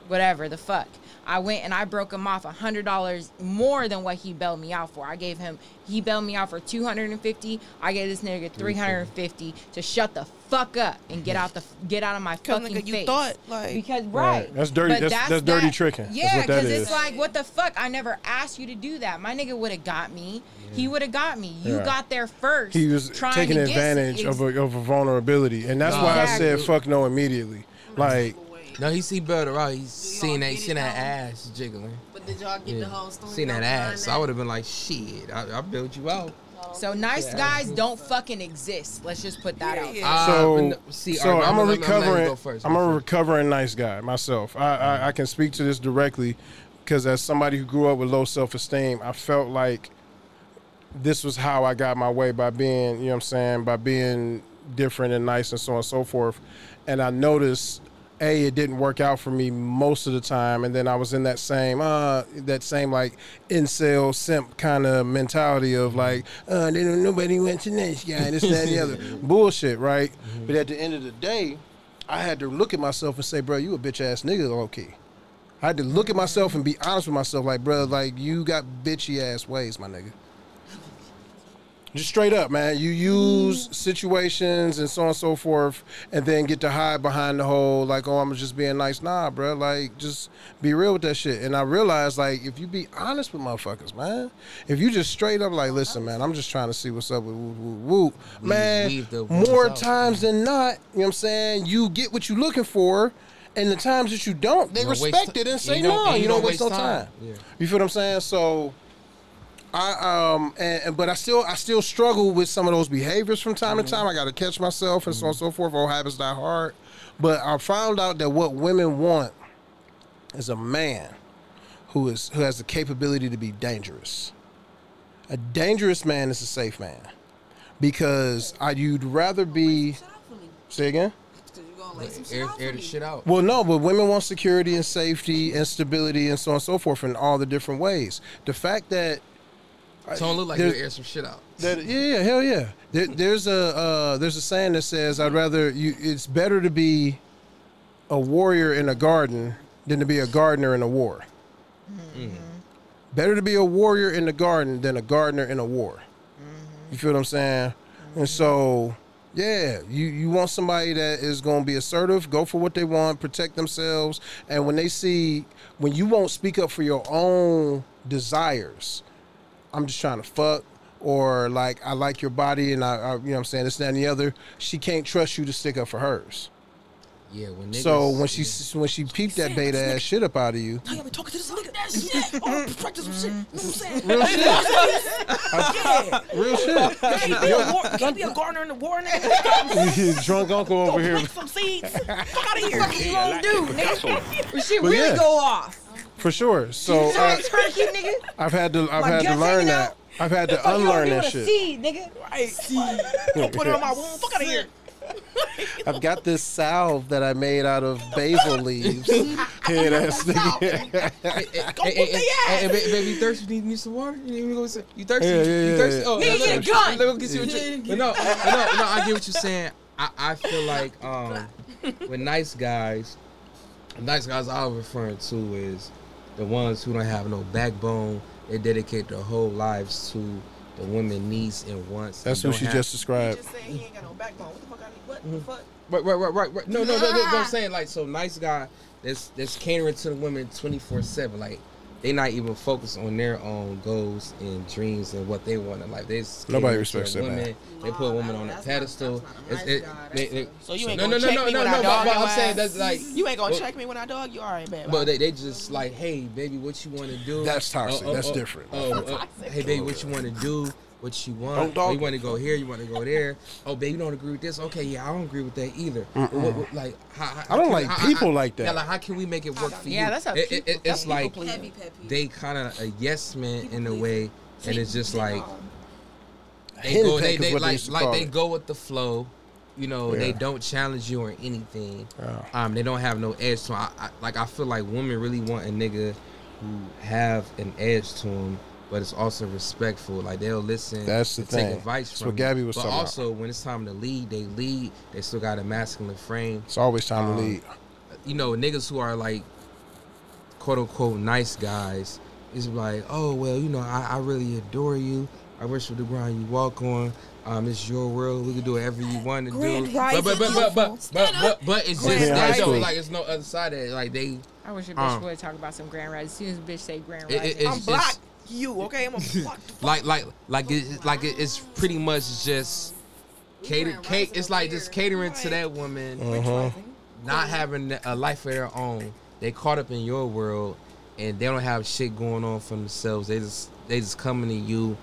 whatever the fuck. I went and I broke him off $100 more than what he bailed me out for. He bailed me out for $250. I gave this nigga $350 to shut the fuck up and get out of my fucking face. You thought, like, because right. That's dirty. That's dirty tricking. Yeah, because it's like, what the fuck? I never asked you to do that. My nigga would have got me. Yeah. He would have got me. You got there first. He was taking advantage of a vulnerability, and that's why I said fuck no immediately. Like. No, he see better out. He's seen that ass jiggling. But did y'all get the whole story? Seen that ass. So I would have been like, shit, I built you out. So nice guys don't fucking exist. Let's just put that out. So I'm a recovering nice guy myself. I can speak to this directly because as somebody who grew up with low self-esteem, I felt like this was how I got my way by being, you know what I'm saying, by being different and nice and so on and so forth. And I noticed it didn't work out for me most of the time, and then I was in that same like incel simp kind of mentality of like, nobody went to this guy, this, that, and the other bullshit, right? Mm-hmm. But at the end of the day, I had to look at myself and say, bro, you a bitch ass nigga, low key. I had to look at myself and be honest with myself, like, bro, like, you got bitchy ass ways, my nigga. Just straight up, man. You use situations and so on and so forth, and then get to hide behind the whole, like, oh, I'm just being nice. Nah, bro, like, just be real with that shit. And I realized, like, if you be honest with motherfuckers, man, if you just straight up, like, listen, man, I'm just trying to see what's up with woo-woo-woo. Man, more times than not, you know what I'm saying, you get what you looking for. And the times that you don't, they respect it and say no. You don't waste no time. Yeah. You feel what I'm saying? So, I but I still struggle with some of those behaviors from time to time. I got to catch myself and so on and so forth. Old habits die hard. But I found out that what women want is a man who has the capability to be dangerous. A dangerous man is a safe man, because you'd rather be. Say again. Air the shit out. Well, no, but women want security and safety and stability and so on and so forth in all the different ways. The fact that don't look like you air some shit out. That, yeah, hell yeah. There's a saying that says, "I'd rather you." It's better to be a warrior in a garden than to be a gardener in a war. Mm-hmm. Better to be a warrior in the garden than a gardener in a war. Mm-hmm. You feel what I'm saying? Mm-hmm. And so. Yeah, you want somebody that is going to be assertive, go for what they want, protect themselves, and when you won't speak up for your own desires, I'm just trying to fuck, or like, I like your body, and I you know what I'm saying, this, that, and the other, she can't trust you to stick up for hers. Yeah, when she peeped that beta ass shit up out of you. Now you been talking to this nigga. That shit. Oh, practice some shit. You know what I'm saying? Real shit. Yeah. Real shit. Can't be a gardener in the war, nigga. Drunk uncle over here. Plant some seeds. Fuck out of here. Fucking long dude, nigga. Shit really go off. For sure. So I've had to learn that. I've had to unlearn that shit. Seed, nigga. Right. Seed. Don't put it on my wound. Fuck out of here. I've got this salve that I made out of basil leaves. Head ass nigga. Go put their ass. Hey, baby, you thirsty? You need some water? You thirsty? You thirsty? Oh, nigga, get a gun. Let me get you a drink. But no, I get what you're saying. I feel like with nice guys I was referring to is the ones who don't have no backbone. They dedicate their whole lives to the women needs and wants. That's what she just described. He just saying he ain't got no backbone. What the fuck? What the fuck? Right. No, I'm saying, like, so nice guy that's catering to the women 24/7. Like, they not even focused on their own goals and dreams and what they want in life. They nobody respects that man. They put a woman on a pedestal. So you ain't gonna check me when I dog. I'm saying that's like you ain't gonna check me when I dog. You all right, baby. But they just like, hey baby, what you want to do? That's toxic. That's different. Hey baby, what you want to do? What you want? Oh, you want to go here? You want to go there? Oh, baby, you don't agree with this? Okay, yeah, I don't agree with that either. What, like, how I don't like people like that. Yeah, like, how can we make it work for you? Yeah, that's how people. It's like they kind of a yes man in a way, and it's just like they go with the flow. You know, yeah. They don't challenge you or anything. Yeah. They don't have no edge. So I feel like women really want a nigga who have an edge to him. But it's also respectful. Like, they'll listen. That's the thing. Take advice from. That's what Gabby was talking about. But also, when it's time to lead, they lead. They still got a masculine frame. It's always time to lead. You know, niggas who are like, quote unquote, nice guys, is like, oh, well, you know, I really adore you. I worship the ground you walk on. It's your world. We can do whatever you want to do. But it's just that though. Like, it's no other side of it. Like, they. I wish your bitch would talk about some grand rides. As soon as bitch say grand rides, I'm blocked. You okay? I'm a fuck. It's pretty much just catered. It's like just catering to that woman, not having a life of their own. They caught up in your world, and they don't have shit going on for themselves. They just coming to you,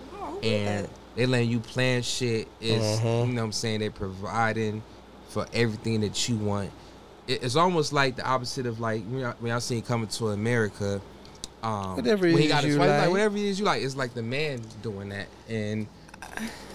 and they letting you plan shit. Is you know what I'm saying? They're providing for everything that you want. It's almost like the opposite of like when I seen Coming to America. Whatever it is you like. Whatever it is you like. It's like the man doing that. And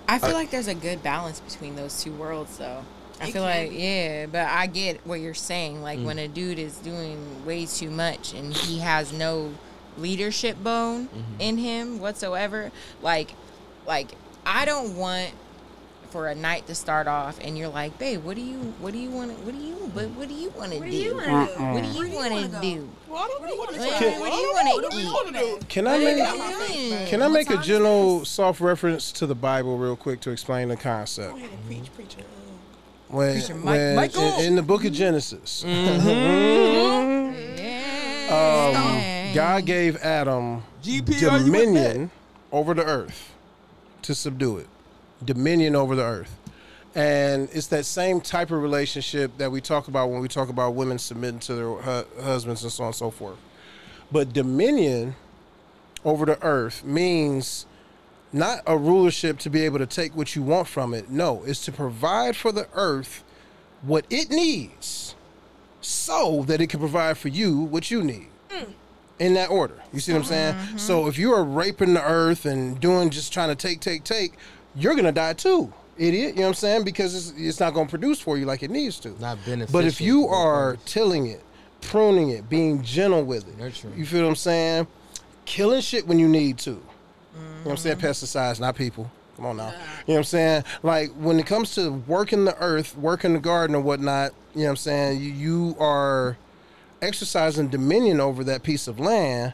I feel like there's a good balance between those two worlds, though. I feel like, yeah, but I get what you're saying. Like, when a dude is doing way too much and he has no leadership bone in him whatsoever, like I don't want for a night to start off, and you're like, babe, what do you want to do? Can I make a general soft reference to the Bible real quick to explain the concept? When in the book of Genesis, God gave Adam dominion over the earth to subdue it. Dominion over the earth. And it's that same type of relationship that we talk about when we talk about women submitting to their husbands and so on and so forth. But dominion over the earth means not a rulership to be able to take what you want from it. No, it's to provide for the earth what it needs so that it can provide for you what you need. Mm. In that order. You see what I'm saying? Mm-hmm. So if you are raping the earth and trying to take, you're going to die too, idiot. You know what I'm saying? Because it's not going to produce for you like it needs to. Not beneficial. But if you are tilling it, pruning it, being gentle with it, nurturing. You feel what I'm saying? Killing shit when you need to. Mm-hmm. You know what I'm saying? Pesticides, not people. Come on now. Yeah. You know what I'm saying? Like, when it comes to working the earth, working the garden or whatnot, you know what I'm saying? You are exercising dominion over that piece of land,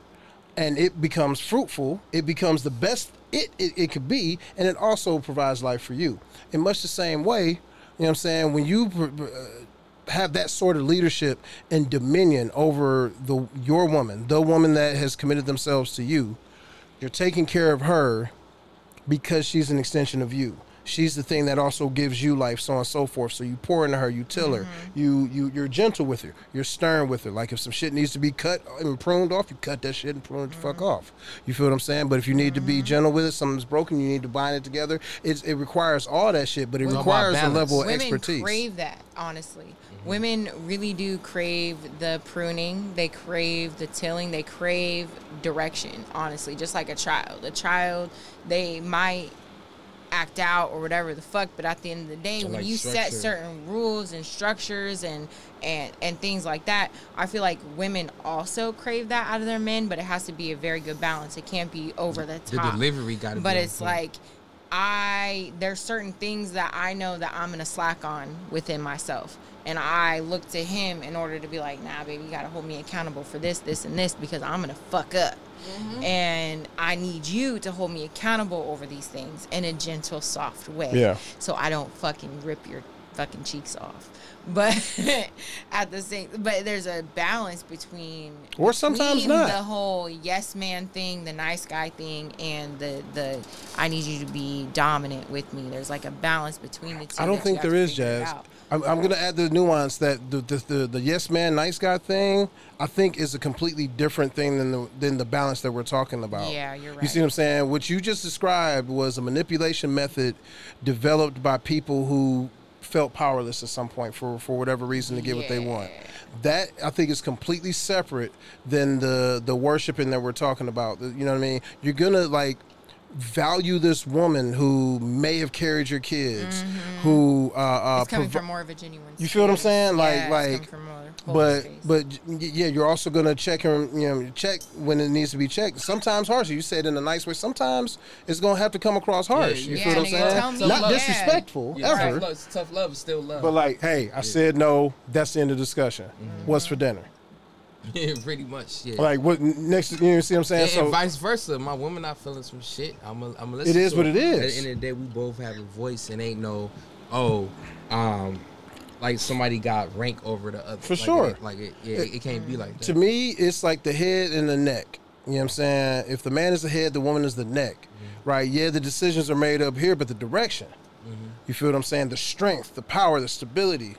and it becomes fruitful. It becomes the best it could be, and it also provides life for you. In much the same way, you know what I'm saying, when you have that sort of leadership and dominion over your woman, the woman that has committed themselves to you, you're taking care of her because she's an extension of you. She's the thing that also gives you life, so on and so forth. So you pour into her, you till her, you're gentle with her, you're stern with her. Like, if some shit needs to be cut and pruned off, you cut that shit and prune it the fuck off. You feel what I'm saying? But if you need to be gentle with it, something's broken, you need to bind it together. It requires all that shit, but it requires a level of expertise. Women crave that, honestly. Mm-hmm. Women really do crave the pruning. They crave the tilling. They crave direction, honestly, just like a child. A child, they might act out or whatever the fuck, but at the end of the day, when you set certain rules and structures and things like that, I feel like women also crave that out of their men, but it has to be a very good balance. It can't be over the top. The delivery got to be. But it's like, there's certain things that I know that I'm gonna slack on within myself, and I look to him in order to be like, nah, baby, you gotta hold me accountable for this, this, and this, because I'm gonna fuck up. Mm-hmm. And I need you to hold me accountable over these things in a gentle, soft way. Yeah. So I don't fucking rip your fucking cheeks off. But but there's a balance between the whole yes man thing, the nice guy thing, and the I need you to be dominant with me. There's like a balance between the two. I don't think there is, Jazz. I'm going to add the nuance that the yes man, nice guy thing, I think, is a completely different thing than the balance that we're talking about. Yeah, you're right. You see what I'm saying? What you just described was a manipulation method developed by people who felt powerless at some point for whatever reason to get what they want. That, I think, is completely separate than the worshiping that we're talking about. You know what I mean? You're going to, like, value this woman who may have carried your kids, who it's coming from more of a genuine space. You feel what I'm saying? But you're also gonna check when it needs to be checked. Sometimes harsh. You say it in a nice way. Sometimes it's gonna have to come across harsh. You feel what I'm saying? Not disrespectful ever. Tough love is still love. But like, hey, I said no. That's the end of discussion. Mm-hmm. What's for dinner? Yeah, pretty much. Yeah. Like, what next? You see what I'm saying? And, and vice versa. My woman not feeling some shit, I'm a listen. It is to what it is. At the end of the day, we both have a voice, and ain't no, like somebody got rank over the other. For like, sure. It can't be like that. To me, it's like the head and the neck. You know what I'm saying? If the man is the head, the woman is the neck, right? Yeah, the decisions are made up here, but the direction. Mm-hmm. You feel what I'm saying? The strength, the power, the stability.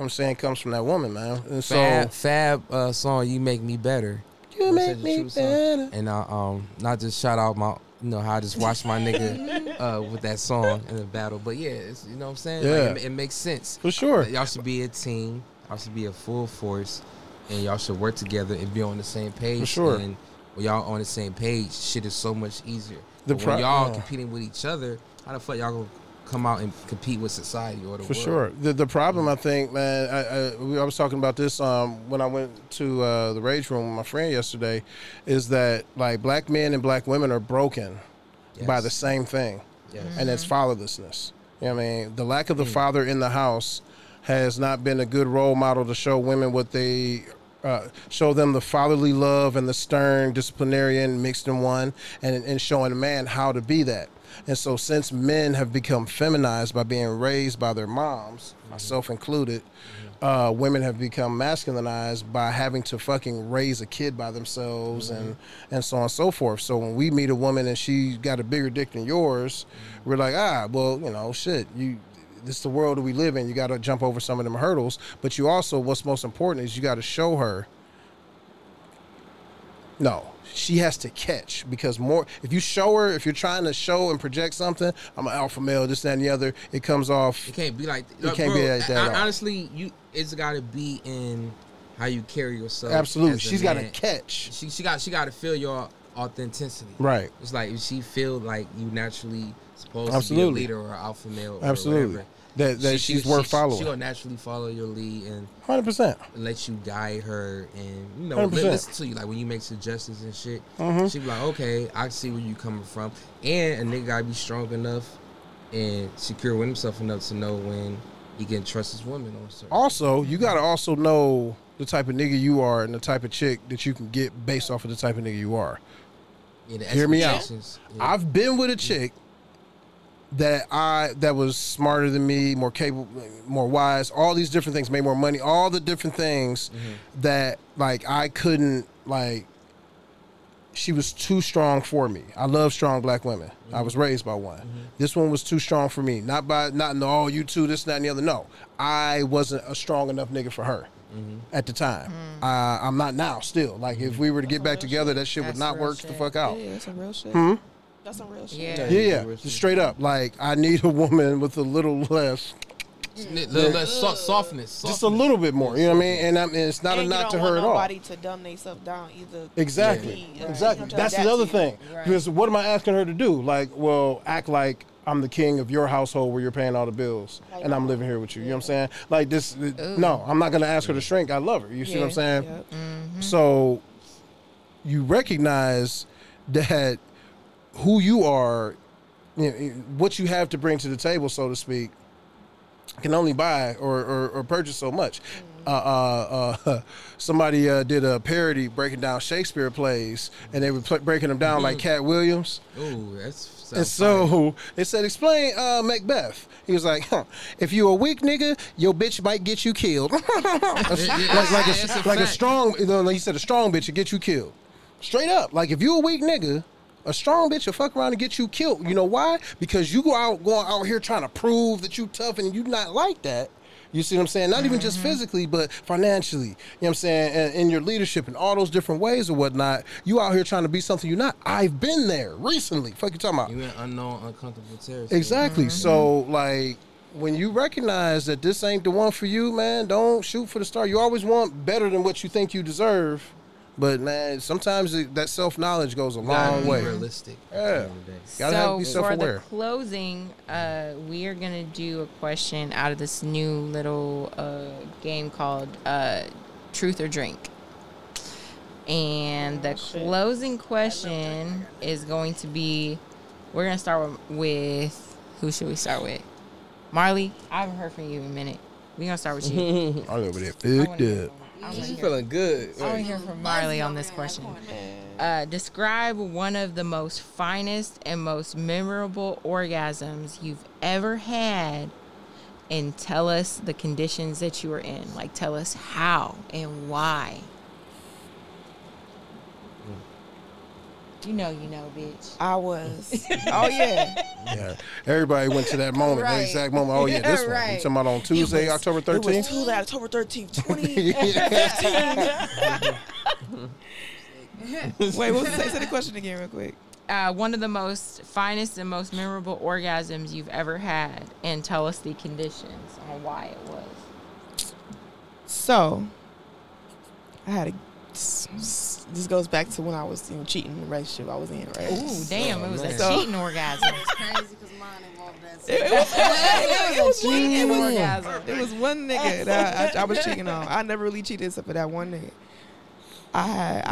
I'm saying comes from that woman, man. And so Fab song, "You Make Me Better." You make me better. Song. And not just shout out my, how I just watched my nigga with that song in the battle. But yeah, it's, you know what I'm saying? Yeah. Like, it makes sense. For sure. Y'all should be a team. Y'all should be a full force, and y'all should work together and be on the same page. For sure. And when y'all on the same page, shit is so much easier. When y'all competing with each other, how the fuck y'all gonna come out and compete with society or the world? For sure. The problem, I think, man, I was talking about this when I went to the Rage Room with my friend yesterday, is that, like, black men and black women are broken by the same thing, and it's fatherlessness. You know what I mean? The lack of the father in the house has not been a good role model to show women what they show them the fatherly love and the stern disciplinarian mixed in one, and showing a man how to be that. And so since men have become feminized by being raised by their moms, myself included, women have become masculinized by having to fucking raise a kid by themselves and so on and so forth. So when we meet a woman and she got a bigger dick than yours, we're like, well, you know, shit, this is the world that we live in. You got to jump over some of them hurdles. But you also, what's most important is you got to show her. No, she has to catch, because more, if you show her, if you're trying to show and project something, I'm an alpha male, this, that, and the other, it comes off. It can't be like that. It can't be like that. Honestly, it's got to be in how you carry yourself. Absolutely. She's got to catch. She got to feel your authenticity. Right. It's like if she feel like you naturally supposed to be a leader or an alpha male, or whatever, that she's worth following. She gonna naturally follow your lead and 100% let you guide her, and you know, listen to you, like when you make suggestions and shit. She be like, okay, I see where you coming from, and a nigga gotta be strong enough and secure with himself enough to know when he can trust his woman on certain. Also, you gotta also know the type of nigga you are and the type of chick that you can get based off of the type of nigga you are. Hear me out. I've been with a chick that was smarter than me, more capable, more wise, all these different things, made more money, all the different things that, like, I couldn't, like, she was too strong for me. I love strong black women. I was raised by one. This one was too strong for me. You two, this, that, and the other. No, I wasn't a strong enough nigga for her at the time. I'm not now, still. Like, if we were to get back together, that shit would not work the fuck out. Yeah, that's some real shit. That's some real shit. Yeah. Straight up. Like, I need a woman with a little less. Softness. Just a little bit more. You know what I mean? And it's not a knock to her at all. Nobody to dumb themselves down either. Exactly. Right. That's another thing. Right. Because what am I asking her to do? Like, well, act like I'm the king of your household where you're paying all the bills and I'm living here with you. You know what I'm saying? Like, this, no, I'm not going to ask her to shrink. I love her. You see what I'm saying? Yep. So you recognize that who you are, you know, what you have to bring to the table, so to speak, can only buy or purchase so much. Somebody did a parody breaking down Shakespeare plays, and they were breaking them down like Cat Williams. Ooh, that's and so they said, explain Macbeth. He was like, if you a weak nigga, your bitch might get you killed. Like a strong, you know, he said a strong bitch will get you killed. Straight up, like if you a weak nigga, a strong bitch will fuck around and get you killed. You know why? Because you go out here trying to prove that you tough and you not like that. You see what I'm saying? Not even just physically, but financially. You know what I'm saying? And in your leadership and all those different ways and whatnot, you out here trying to be something you're not. I've been there recently. Fuck you talking about? You in unknown, uncomfortable territory. Exactly. So, like, when you recognize that this ain't the one for you, man, don't shoot for the star. You always want better than what you think you deserve. But, man, sometimes that self-knowledge goes a long way. Realistic. Yeah. Gotta be self-aware. So, for the closing, we are going to do a question out of this new little game called Truth or Drink. And the closing question is going to be, we're going to start with who should we start with? Marley, I haven't heard from you in a minute. We're going to start with you. I'm over there picked up. She's feeling good. I want to hear from Marley on this question. Describe one of the most finest and most memorable orgasms you've ever had, and tell us the conditions that you were in. Like, tell us how and why. You know, bitch. I was. Oh, yeah. Yeah. Everybody went to that moment, right. That exact moment. Oh, yeah, this one. Right. You talking about on Tuesday, October 13th? It was Tuesday, October 13th, 2015. Wait, what was the say the question again real quick? One of the most finest and most memorable orgasms you've ever had, and tell us the conditions on why it was. So, I had a... This goes back to when I was cheating in the relationship I was in, right? Ooh, damn, it was a cheating orgasm. It was crazy because mine involved that. It was a cheating orgasm. It was one nigga that I was cheating on. I never really cheated except for that one nigga. I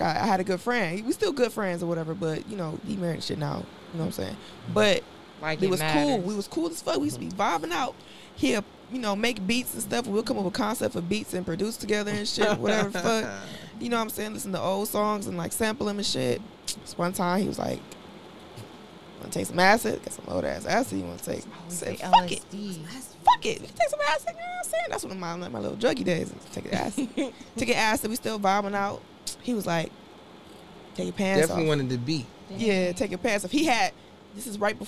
had a good friend. We still good friends or whatever, but, you know, he married and shit now. You know what I'm saying? But Like we was cool. We was cool as fuck. We used to be vibing out. He'll, you know, make beats and stuff. We'll come up with concept for beats and produce together and shit, whatever the fuck. You know what I'm saying? Listen to old songs and like sample them and shit. Just one time he was like, want to take some acid? Got some old ass acid you want to take. I said, fuck it. Fuck it. Take some acid. You know what I'm saying? That's what my little druggy days is. Take an acid. Took an acid. We still vibing out. He was like, take your pants off. Definitely wanted to be. Yeah, take your pants off. He had, this is right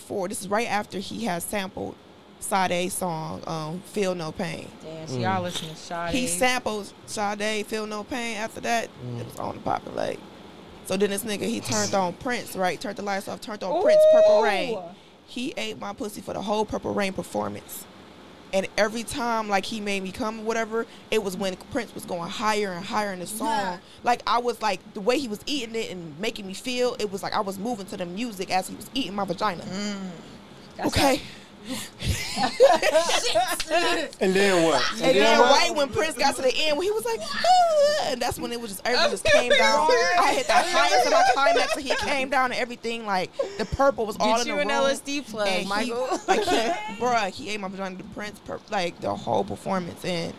after he had sampled Sade's song, Feel No Pain. Damn, so y'all listen to Sade. He sampled Sade, Feel No Pain. After that, it was on the popular. Like. So then this nigga, he turned on Prince, right? Turned the lights off, turned on Prince, Purple Rain. He ate my pussy for the whole Purple Rain performance. And every time, like, he made me come or whatever, it was when Prince was going higher and higher in the song. Yeah. Like, I was, like, the way he was eating it and making me feel, it was like I was moving to the music as he was eating my vagina. Okay. And then what? And then right when Prince got to the end, when he was like, and that's when it was just everything just came down. I hit the highest of my climax, and he came down and everything like the purple was all in the room. Get you an LSD plug, and Michael. He ate my vagina to Prince, like the whole performance, and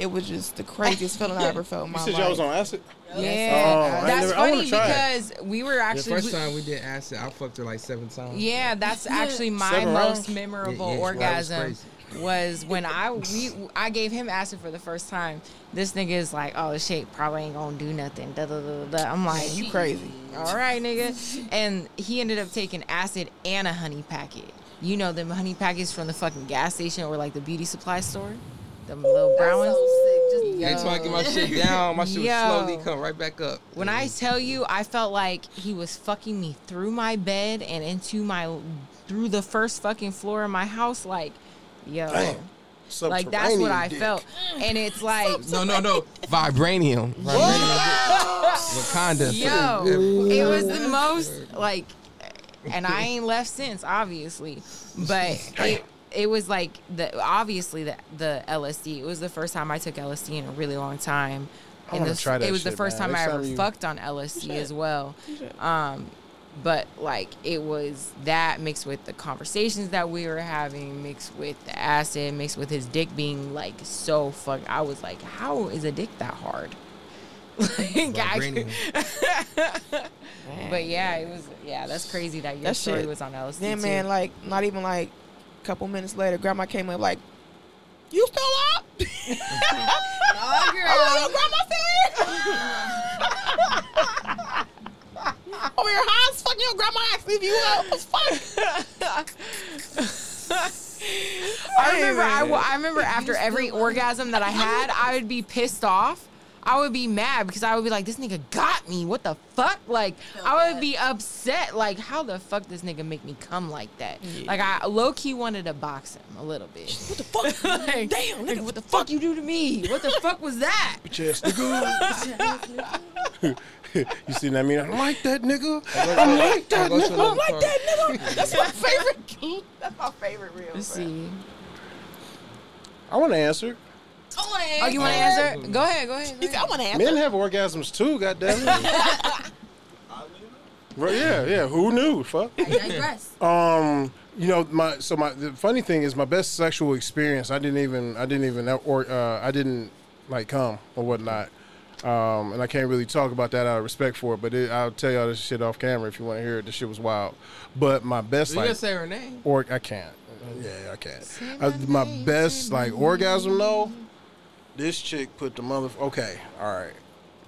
it was just the craziest feeling I ever felt in my life. You said y'all was on acid? Yeah. Oh, that's funny because we were actually... The first time we did acid, I fucked her like 7 times. Yeah, that's actually my most memorable orgasm was when I gave him acid for the first time. This nigga is like, oh, this shit probably ain't gonna do nothing. Da, da, da, da. I'm like, you crazy. All right, nigga. And he ended up taking acid and a honey packet. You know them honey packets from the fucking gas station or like the beauty supply store? Them little brown ones. Next time I get my shit down, my shit would slowly come right back up. When I tell you, I felt like he was fucking me through my bed and through the first fucking floor of my house. Like, like that's what I felt. And it's like no, vibranium. Wakanda. It was the most like, and I ain't left since, obviously, but. It was like the LSD. It was the first time I took LSD in a really long time. It was the first time I ever fucked on LSD as well. But like it was that mixed with the conversations that we were having, mixed with the acid, mixed with his dick being like so fucked. I was like, how is a dick that hard? Like, but yeah, it was. Yeah, that's crazy that your story was on LSD. Then man, like not even like. Couple minutes later, grandma came up like, you still up? Oh, girl. Oh, grandma said. Over your house, fuck your grandma asked if you up. Fuck. I remember after every orgasm that I had, I would be pissed off. I would be mad because I would be like, this nigga got me. What the fuck? Like, I would be upset. Like, how the fuck this nigga make me come like that? Yeah. Like, I low-key wanted to box him a little bit. What the fuck? Like, damn, nigga, what the fuck you do to me? What the fuck was that? Bitch ass nigga. You see what I mean? I like that nigga. I like that nigga. That's my favorite. That's my favorite reel. Let's see. I want to answer. Oh, you want to answer? Go ahead. He said, I want to answer. Men have orgasms too, goddammit. Right, yeah. Who knew? Fuck. I digress. The funny thing is my best sexual experience. I didn't come or whatnot. And I can't really talk about that out of respect for it, but I'll tell y'all this shit off camera if you want to hear it. This shit was wild. But my best, you gonna say her name? Or I can't. Yeah, I can't. My best orgasm though. This chick put the motherfucker. Okay, all right.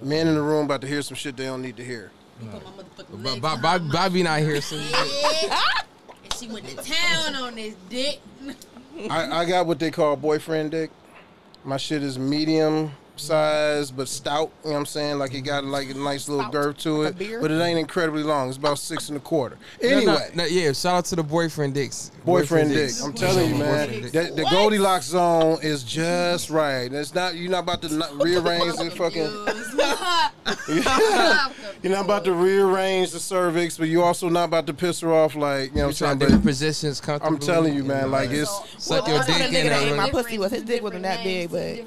Men in the room about to hear some shit they don't need to hear. Right. Bobby not here. Some shit. And she went to town on this dick. I got what they call boyfriend dick. My shit is medium size, but stout. You know what I'm saying? Like it got like a nice little girth to it, but it ain't incredibly long. It's about 6 1/4. Anyway, shout out to the boyfriend dicks. Boyfriend dicks. I'm telling you, man, the Goldilocks zone is just right. It's not. You're not about to rearrange the fucking. You're not about to rearrange the cervix, but you're also not about to piss her off. Like you know, what I'm saying? Different positions. I'm telling you, man. Like it's suck your dick in. My pussy was his dick wasn't that big, but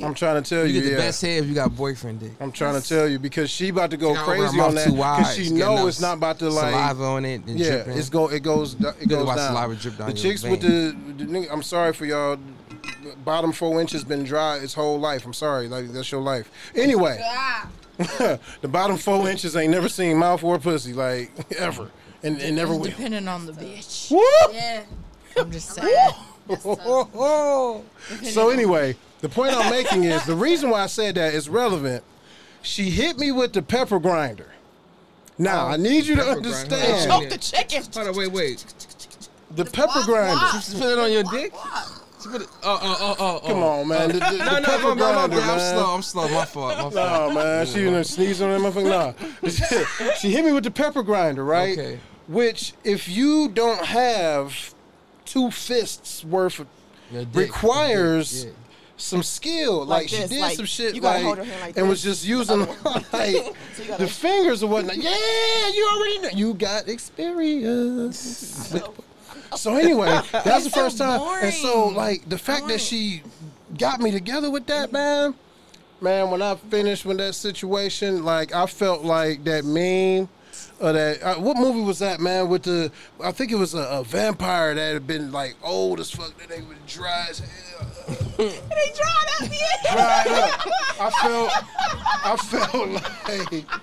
I'm trying to tell. tell you. You get the best head if you got boyfriend dick. I'm trying to tell you because she about to go crazy on that because she know it's not about to like saliva on it. And it goes down. The chicks with the I'm sorry for y'all. Bottom 4 inches been dry its whole life. I'm sorry, like that's your life. Anyway, the bottom 4 inches ain't never seen mouth or pussy like ever, and never will. Depending on the bitch. Whoop. Yeah, I'm just saying. So anyway, the point I'm making is the reason why I said that is relevant. She hit me with the pepper grinder. Now I need you to understand. Choke the chicken. Hold on, wait. The pepper grinder. She spit it on your dick. Come on, man. No, I'm slow. My fault. No, man. She didn't sneeze on that motherfucker. Nah. She hit me with the pepper grinder, right? Okay. Which, if you don't have two fists worth, requires some skill. Like she did some shit, like and was just using like the fingers or whatnot. Yeah, you already know. You got experience. So anyway, that's the first time. And so, like, the fact that she got me together with that, man, when I finished with that situation, like, I felt like that meme of that. What movie was that, man? With the, I think it was a vampire that had been, like, old as fuck. That they was dry as hell. They dried up the end. Dried up. I felt like...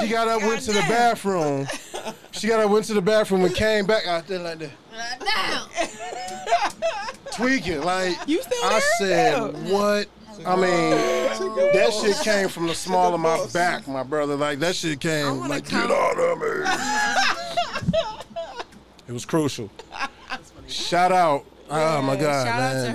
She got up, went to the bathroom and came back out there like that. Tweaking like you still I said that? What I mean that shit came from the small of my back, my brother. Like that shit came like get out of me. It was crucial. Shout out. Oh, my God,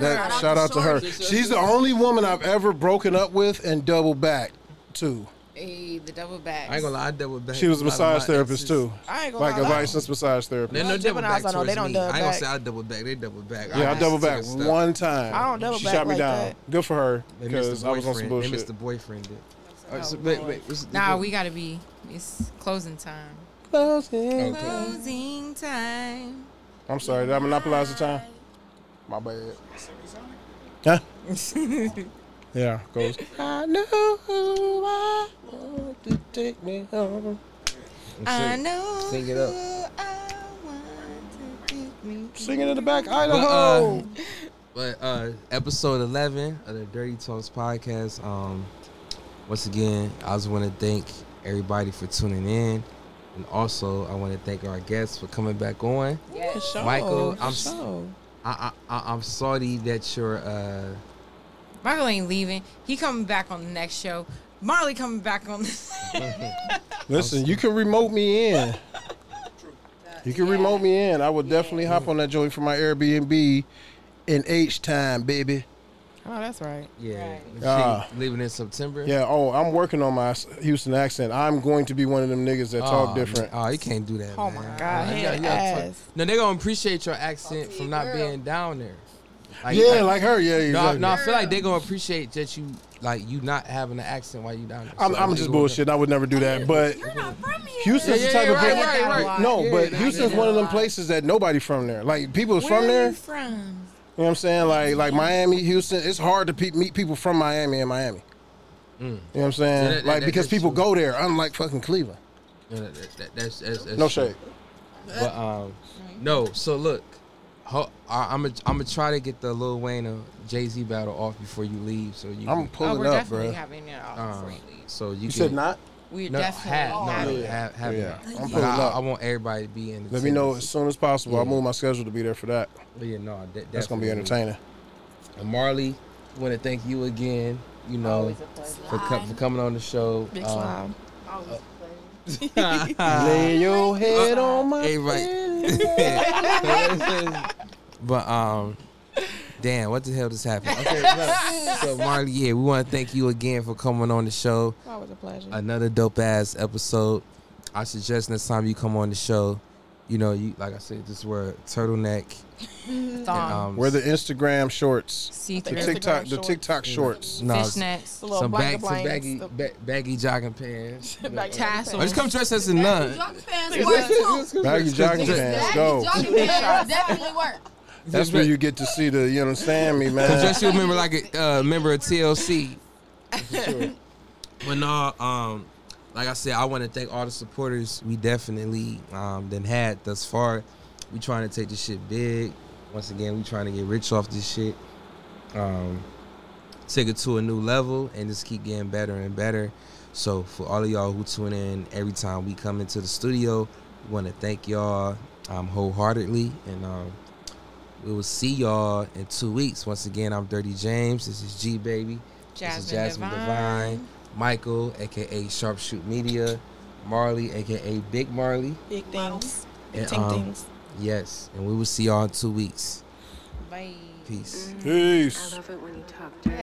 man. Shout out to her. She's the only woman I've ever broken up with and doubled back to. Hey, the double back. I ain't gonna lie, I double back. She was a massage therapist, too. I ain't gonna lie. Like a licensed massage therapist. No double back towards me. I ain't gonna say I double back. They double back. Yeah, I double back one time. I don't double back. She shot me down. Good for her, because I was on some bullshit. They missed the boyfriend. Nah, we gotta be. It's closing time. Closing time. I'm sorry, did I monopolize the time? My bad. Huh? Yeah, goes. I know who I want to take me home. I know sing it up. Who I want to take me. Sing it in the back, Idaho. But episode 11 of the Dirty Talks podcast. Once again, I just want to thank everybody for tuning in. And also, I want to thank our guests for coming back on. Yeah, for sure. Michael, I'm sorry that you're... Michael ain't leaving. He coming back on the next show. Marley coming back on the... Listen, you can remote me in. You can remote me in. I would definitely hop on that joint for my Airbnb in H-time, baby. Oh, that's right. Yeah. Right. Leaving in September? Yeah. Oh, I'm working on my Houston accent. I'm going to be one of them niggas that talk different. Oh, you can't do that. Oh, man. My God. No, they're going to appreciate your accent from not being down there. Like, yeah, like her. Yeah, exactly. No, I feel like they're going to appreciate that you, like, you not having an accent while you down there. I'm just bullshit. I would never do that. But you're not from here. Houston's the type of place. Right. No, but Houston's one of them places that nobody from there. Like, people is from there. Where are you from? You know what I'm saying? Like Miami, Houston, it's hard to meet people from Miami and Miami. Mm. You know what I'm saying? So that, because people go there, unlike fucking Cleveland. Yeah, that's no shade. But, no, so look, I'm gonna try to get the Lil Wayne or Jay-Z battle off before you leave. So you I'm pulling we're up, bro. We're definitely having it off before you leave. So you said not? We're definitely having it. I'm pulling up. I want everybody to be in. Let me know as soon as possible. Yeah. I move my schedule to be there for that. But yeah, no, that's gonna be entertaining. And Marley, I want to thank you again. You know, for coming on the show. Big smile. Always a pleasure. Lay your head on my head. But damn, what the hell just happened? Okay, so Marley, yeah, we want to thank you again for coming on the show. Always a pleasure. Another dope ass episode. I suggest next time you come on the show, you know, you like I said, just wear a turtleneck. And, wear the Instagram shorts, TikTok shorts, fishnets, baggy jogging pants, tassels. Just come dressed as a nun. Baggy jogging pants, go. Definitely work. That's where you get to see the, you understand me, man. Cause just you remember like a member of TLC. Sure. But no, like I said, I want to thank all the supporters we definitely done had thus far. We trying to take this shit big. Once again, we trying to get rich off this shit. Take it to a new level and just keep getting better and better. So for all of y'all who tune in every time we come into the studio, we want to thank y'all wholeheartedly. And we will see y'all in 2 weeks. Once again, I'm Dirty James. This is G Baby. Jasmine, this is Jasmine Devine. Michael, a.k.a. Sharpshoot Media. Marley, a.k.a. Big Marley. Big things. Big things. Yes. And we will see y'all in 2 weeks. Bye. Peace. Peace. I love it when you talk dirty.